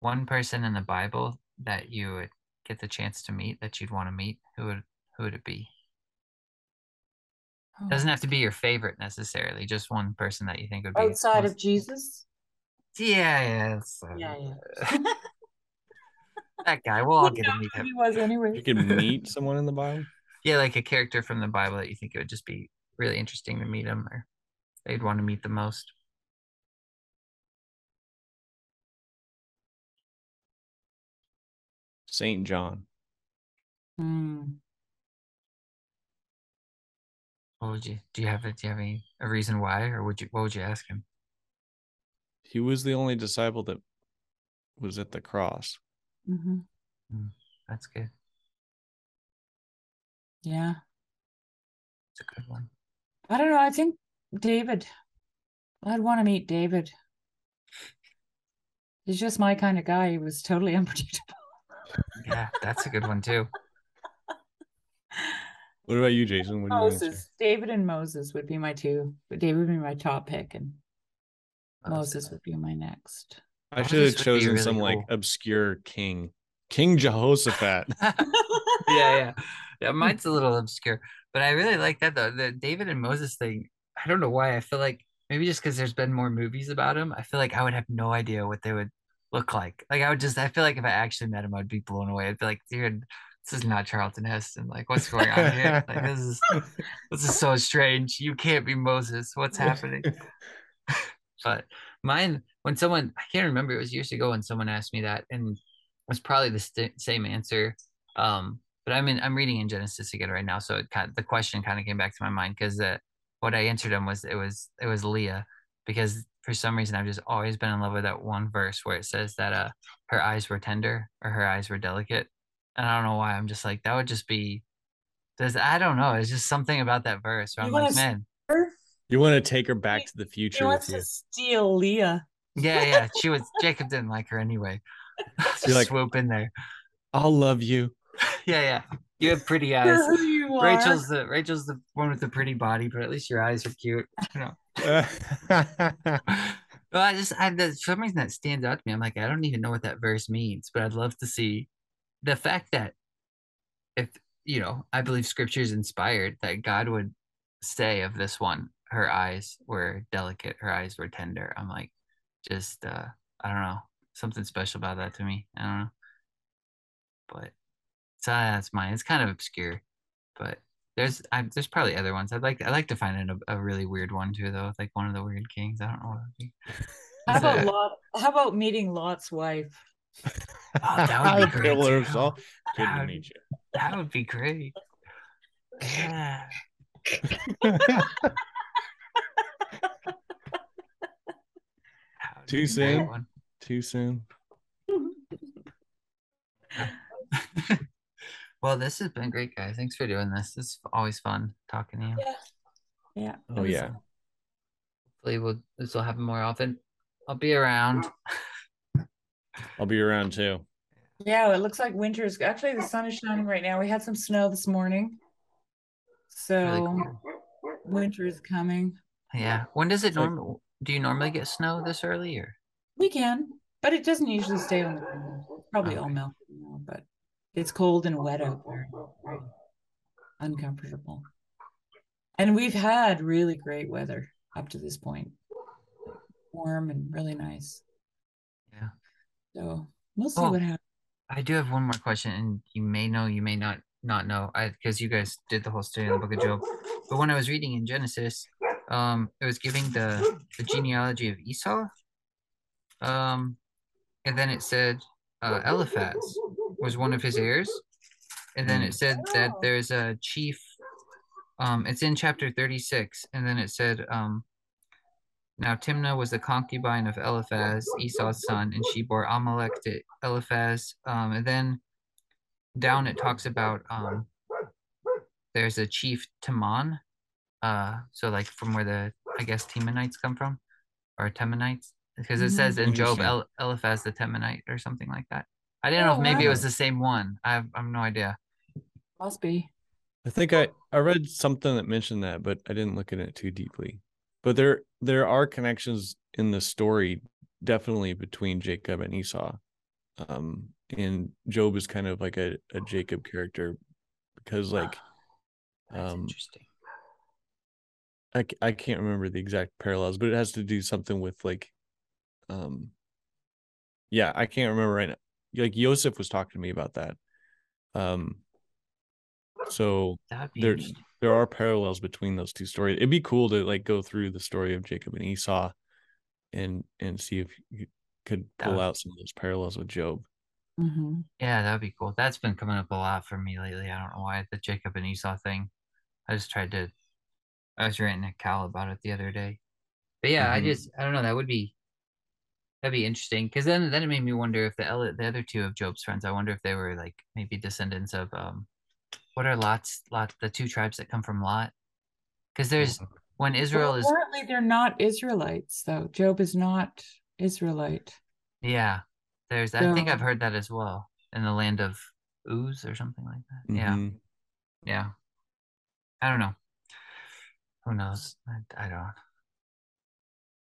one person in the Bible that you would get the chance to meet, that you'd want to meet, who would it be? Doesn't have to be your favorite necessarily. Just one person that you think would be outside of Jesus. Yeah. That guy. We'll all get to meet him. He was anyway. You could meet someone in the Bible. Yeah, like a character from the Bible that you think it would just be really interesting to meet him, or they'd want to meet the most. Saint John. What would you do you have any a reason why, or what would you ask him? He was the only disciple that was at the cross. That's good. Yeah. It's a good one. I don't know, I think David. I'd want to meet David. He's just my kind of guy. He was totally unpredictable. Yeah, that's a good one too. What about you, Jason? What Moses. David and Moses would be my two. But David would be my top pick, and Moses would be my next. I should have chosen really some cool, like, obscure king. King Jehoshaphat. Yeah. Mine's a little obscure. But I really like that, though. The David and Moses thing, I don't know why. I feel like maybe just because there's been more movies about him, I feel like I would have no idea what they would look like. Like, I feel like if I actually met him, I'd be blown away. I'd be like, dude, this is not Charlton Heston. Like, what's going on here? Like, this is so strange. You can't be Moses. What's happening? But mine, when someone, I can't remember, it was years ago when someone asked me that, and it was probably the same answer. But I'm reading in Genesis again right now, so the question kind of came back to my mind, because what I answered him was it was Leah, because for some reason I've just always been in love with that one verse where it says that her eyes were tender, or her eyes were delicate. And I don't know why. I'm just like, that would just be, I don't know. It's just something about that verse. So I'm like, man. You want to take her back to the future. He wants to steal Leah. Yeah. Jacob didn't like her anyway. She's like, swoop in there. I'll love you. Yeah. You have pretty eyes. You Rachel's the one with the pretty body, but at least your eyes are cute. You know. Well, for some reason that stands out to me. I'm like, I don't even know what that verse means, but I'd love to see. The fact that, if you know, I believe scripture is inspired, that God would say of this one, her eyes were delicate, her eyes were tender. I'm like, just, I don't know, something special about that to me. I don't know. But so that's mine. It's kind of obscure, but there's probably other ones. I'd like to find a really weird one too, though, like one of the weird kings. I don't know what it would be. How about meeting Lot's wife? Oh, that would be great. Good to meet you. That would be great. Yeah. Too soon. Well, this has been great, guys. Thanks for doing this. It's always fun talking to you. Yeah. Oh, yeah. Hopefully this will happen more often. I'll be around. I'll be around too. Yeah, it looks like winter's actually, the sun is shining right now. We had some snow this morning. So really cool. Winter is coming. Yeah. When does it normally, do you normally get snow this early? Or? We can, but it doesn't usually stay on the ground. Probably all melted now, but it's cold and wet out there. Uncomfortable. And we've had really great weather up to this point. Warm and really nice. Yeah. So we'll see what happens. I do have one more question, and you may know, you may not know, because you guys did the whole study of the Book of Job. But when I was reading in Genesis, it was giving the genealogy of Esau. And then it said Eliphaz was one of his heirs. And then it said that there's a chief. It's in chapter 36. And then it said, now Timnah was the concubine of Eliphaz, Esau's son, and she bore Amalek to Eliphaz. And then down it talks about there's a chief Teman. So like from where the, I guess, Temanites come from, or Temanites. Because it says in Job, Eliphaz the Temanite or something like that. I didn't know if maybe it was the same one. I have no idea. Must be. I think I read something that mentioned that, but I didn't look at it too deeply. But there are connections in the story, definitely, between Jacob and Esau. And Job is kind of like a Jacob character, because like... That's interesting. I can't remember the exact parallels, but it has to do something with like... yeah, I can't remember right now. Like Yosef was talking to me about that. So there are parallels between those two stories. It'd be cool to like go through the story of Jacob and Esau and see if you could pull out some of those parallels with Job. Mm-hmm. Yeah, that'd be cool. That's been coming up a lot for me lately. I don't know why, the Jacob and Esau thing. I was ranting at Cal about it the other day. But yeah, I don't know, that'd be interesting, because then it made me wonder if the other two of Job's friends, I wonder if they were like maybe descendants of what are Lot's the two tribes that come from Lot, because there's when Israel is apparently they're not Israelites though. Job is not Israelite. Yeah, there's I think I've heard that as well, in the land of Uz or something like that. Yeah, I don't know. Who knows? I don't.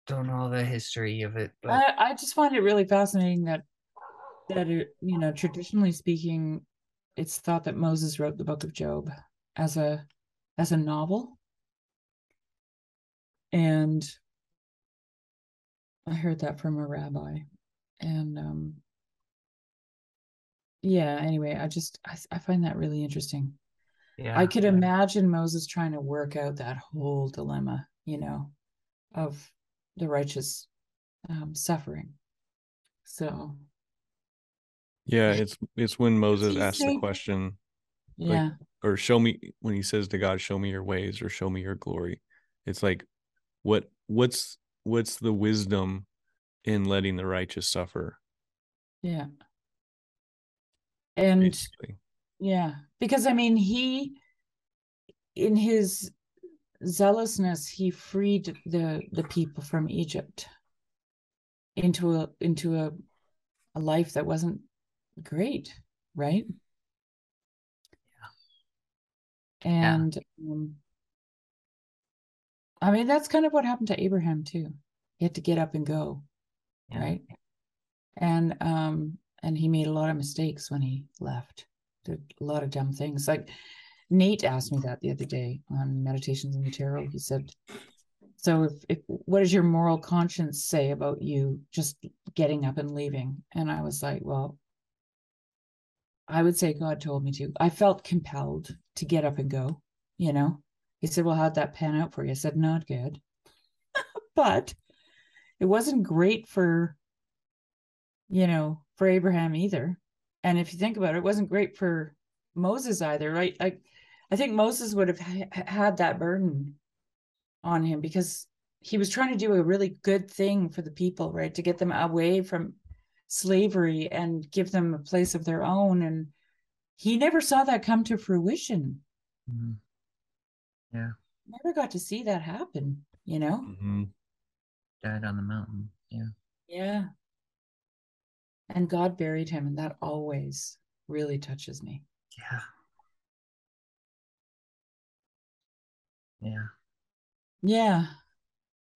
Don't know the history of it, but I just find it really fascinating that it, you know, traditionally speaking, it's thought that Moses wrote the Book of Job as a novel. And I heard that from a rabbi, and yeah. Anyway, I find that really interesting. Yeah, I could imagine Moses trying to work out that whole dilemma, you know, of the righteous suffering. So yeah, it's when Moses asks the question, like, or show me, when he says to God, show me your ways or show me your glory. It's like, what's the wisdom in letting the righteous suffer? Yeah. And basically. Yeah, because I mean, he, in his zealousness, he freed the people from Egypt into a life that wasn't great, right? Yeah. And I mean, that's kind of what happened to Abraham too. He had to get up and go, right? And he made a lot of mistakes when he left. Did a lot of dumb things. Like Nate asked me that the other day on Meditations in the Tarot. He said, so if what does your moral conscience say about you just getting up and leaving? And I was like, well, I would say God told me to. I felt compelled to get up and go, you know? He said, well, how'd that pan out for you? I said, not good. But it wasn't great for, you know, for Abraham either. And if you think about it, it wasn't great for Moses either, right? Like, I think Moses would have had that burden on him, because he was trying to do a really good thing for the people, right? To get them away from slavery and give them a place of their own. And he never saw that come to fruition. Mm-hmm. Yeah. Never got to see that happen, you know? Mm-hmm. Died on the mountain. Yeah. Yeah. And God buried him, and that always really touches me. Yeah. Yeah. Yeah.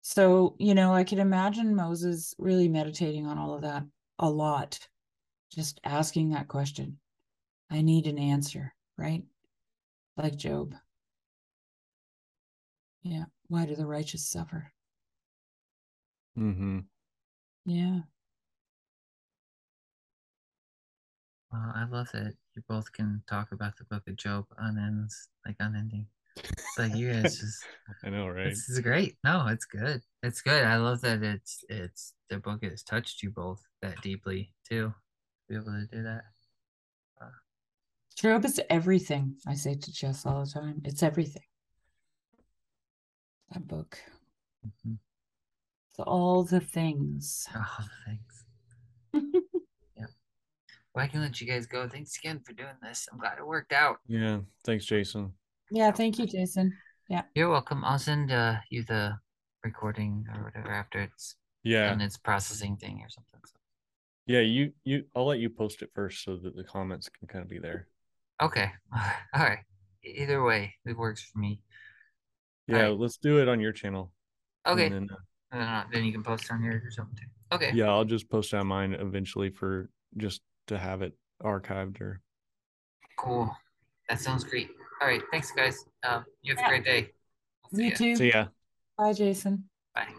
So, you know, I could imagine Moses really meditating on all of that a lot, just asking that question. I need an answer, right? Like Job. Yeah. Why do the righteous suffer? Mm-hmm. Yeah. Well, I love that you both can talk about the book of Job unending. It's like you guys just I know, right? This is great. No, it's good. It's good. I love that it's the book has touched you both that deeply too. To be able to do that. Job is everything. I say to Jess all the time. It's everything. That book. Mm-hmm. It's all the things. All the things. Yeah. Well, I can let you guys go. Thanks again for doing this. I'm glad it worked out. Yeah. Thanks, Jason. Yeah, thank you, Jason. Yeah. You're welcome. I'll send you the recording or whatever after it's done its processing thing or something. So. Yeah, I'll let you post it first so that the comments can kind of be there. Okay. All right. Either way, it works for me. Yeah, right. Let's do it on your channel. Okay. And then you can post it on yours or something too. Okay. Yeah, I'll just post it on mine eventually for just to have it archived or. Cool. That sounds great. All right. Thanks, guys. You have a great day. You too. See ya. Bye, Jason.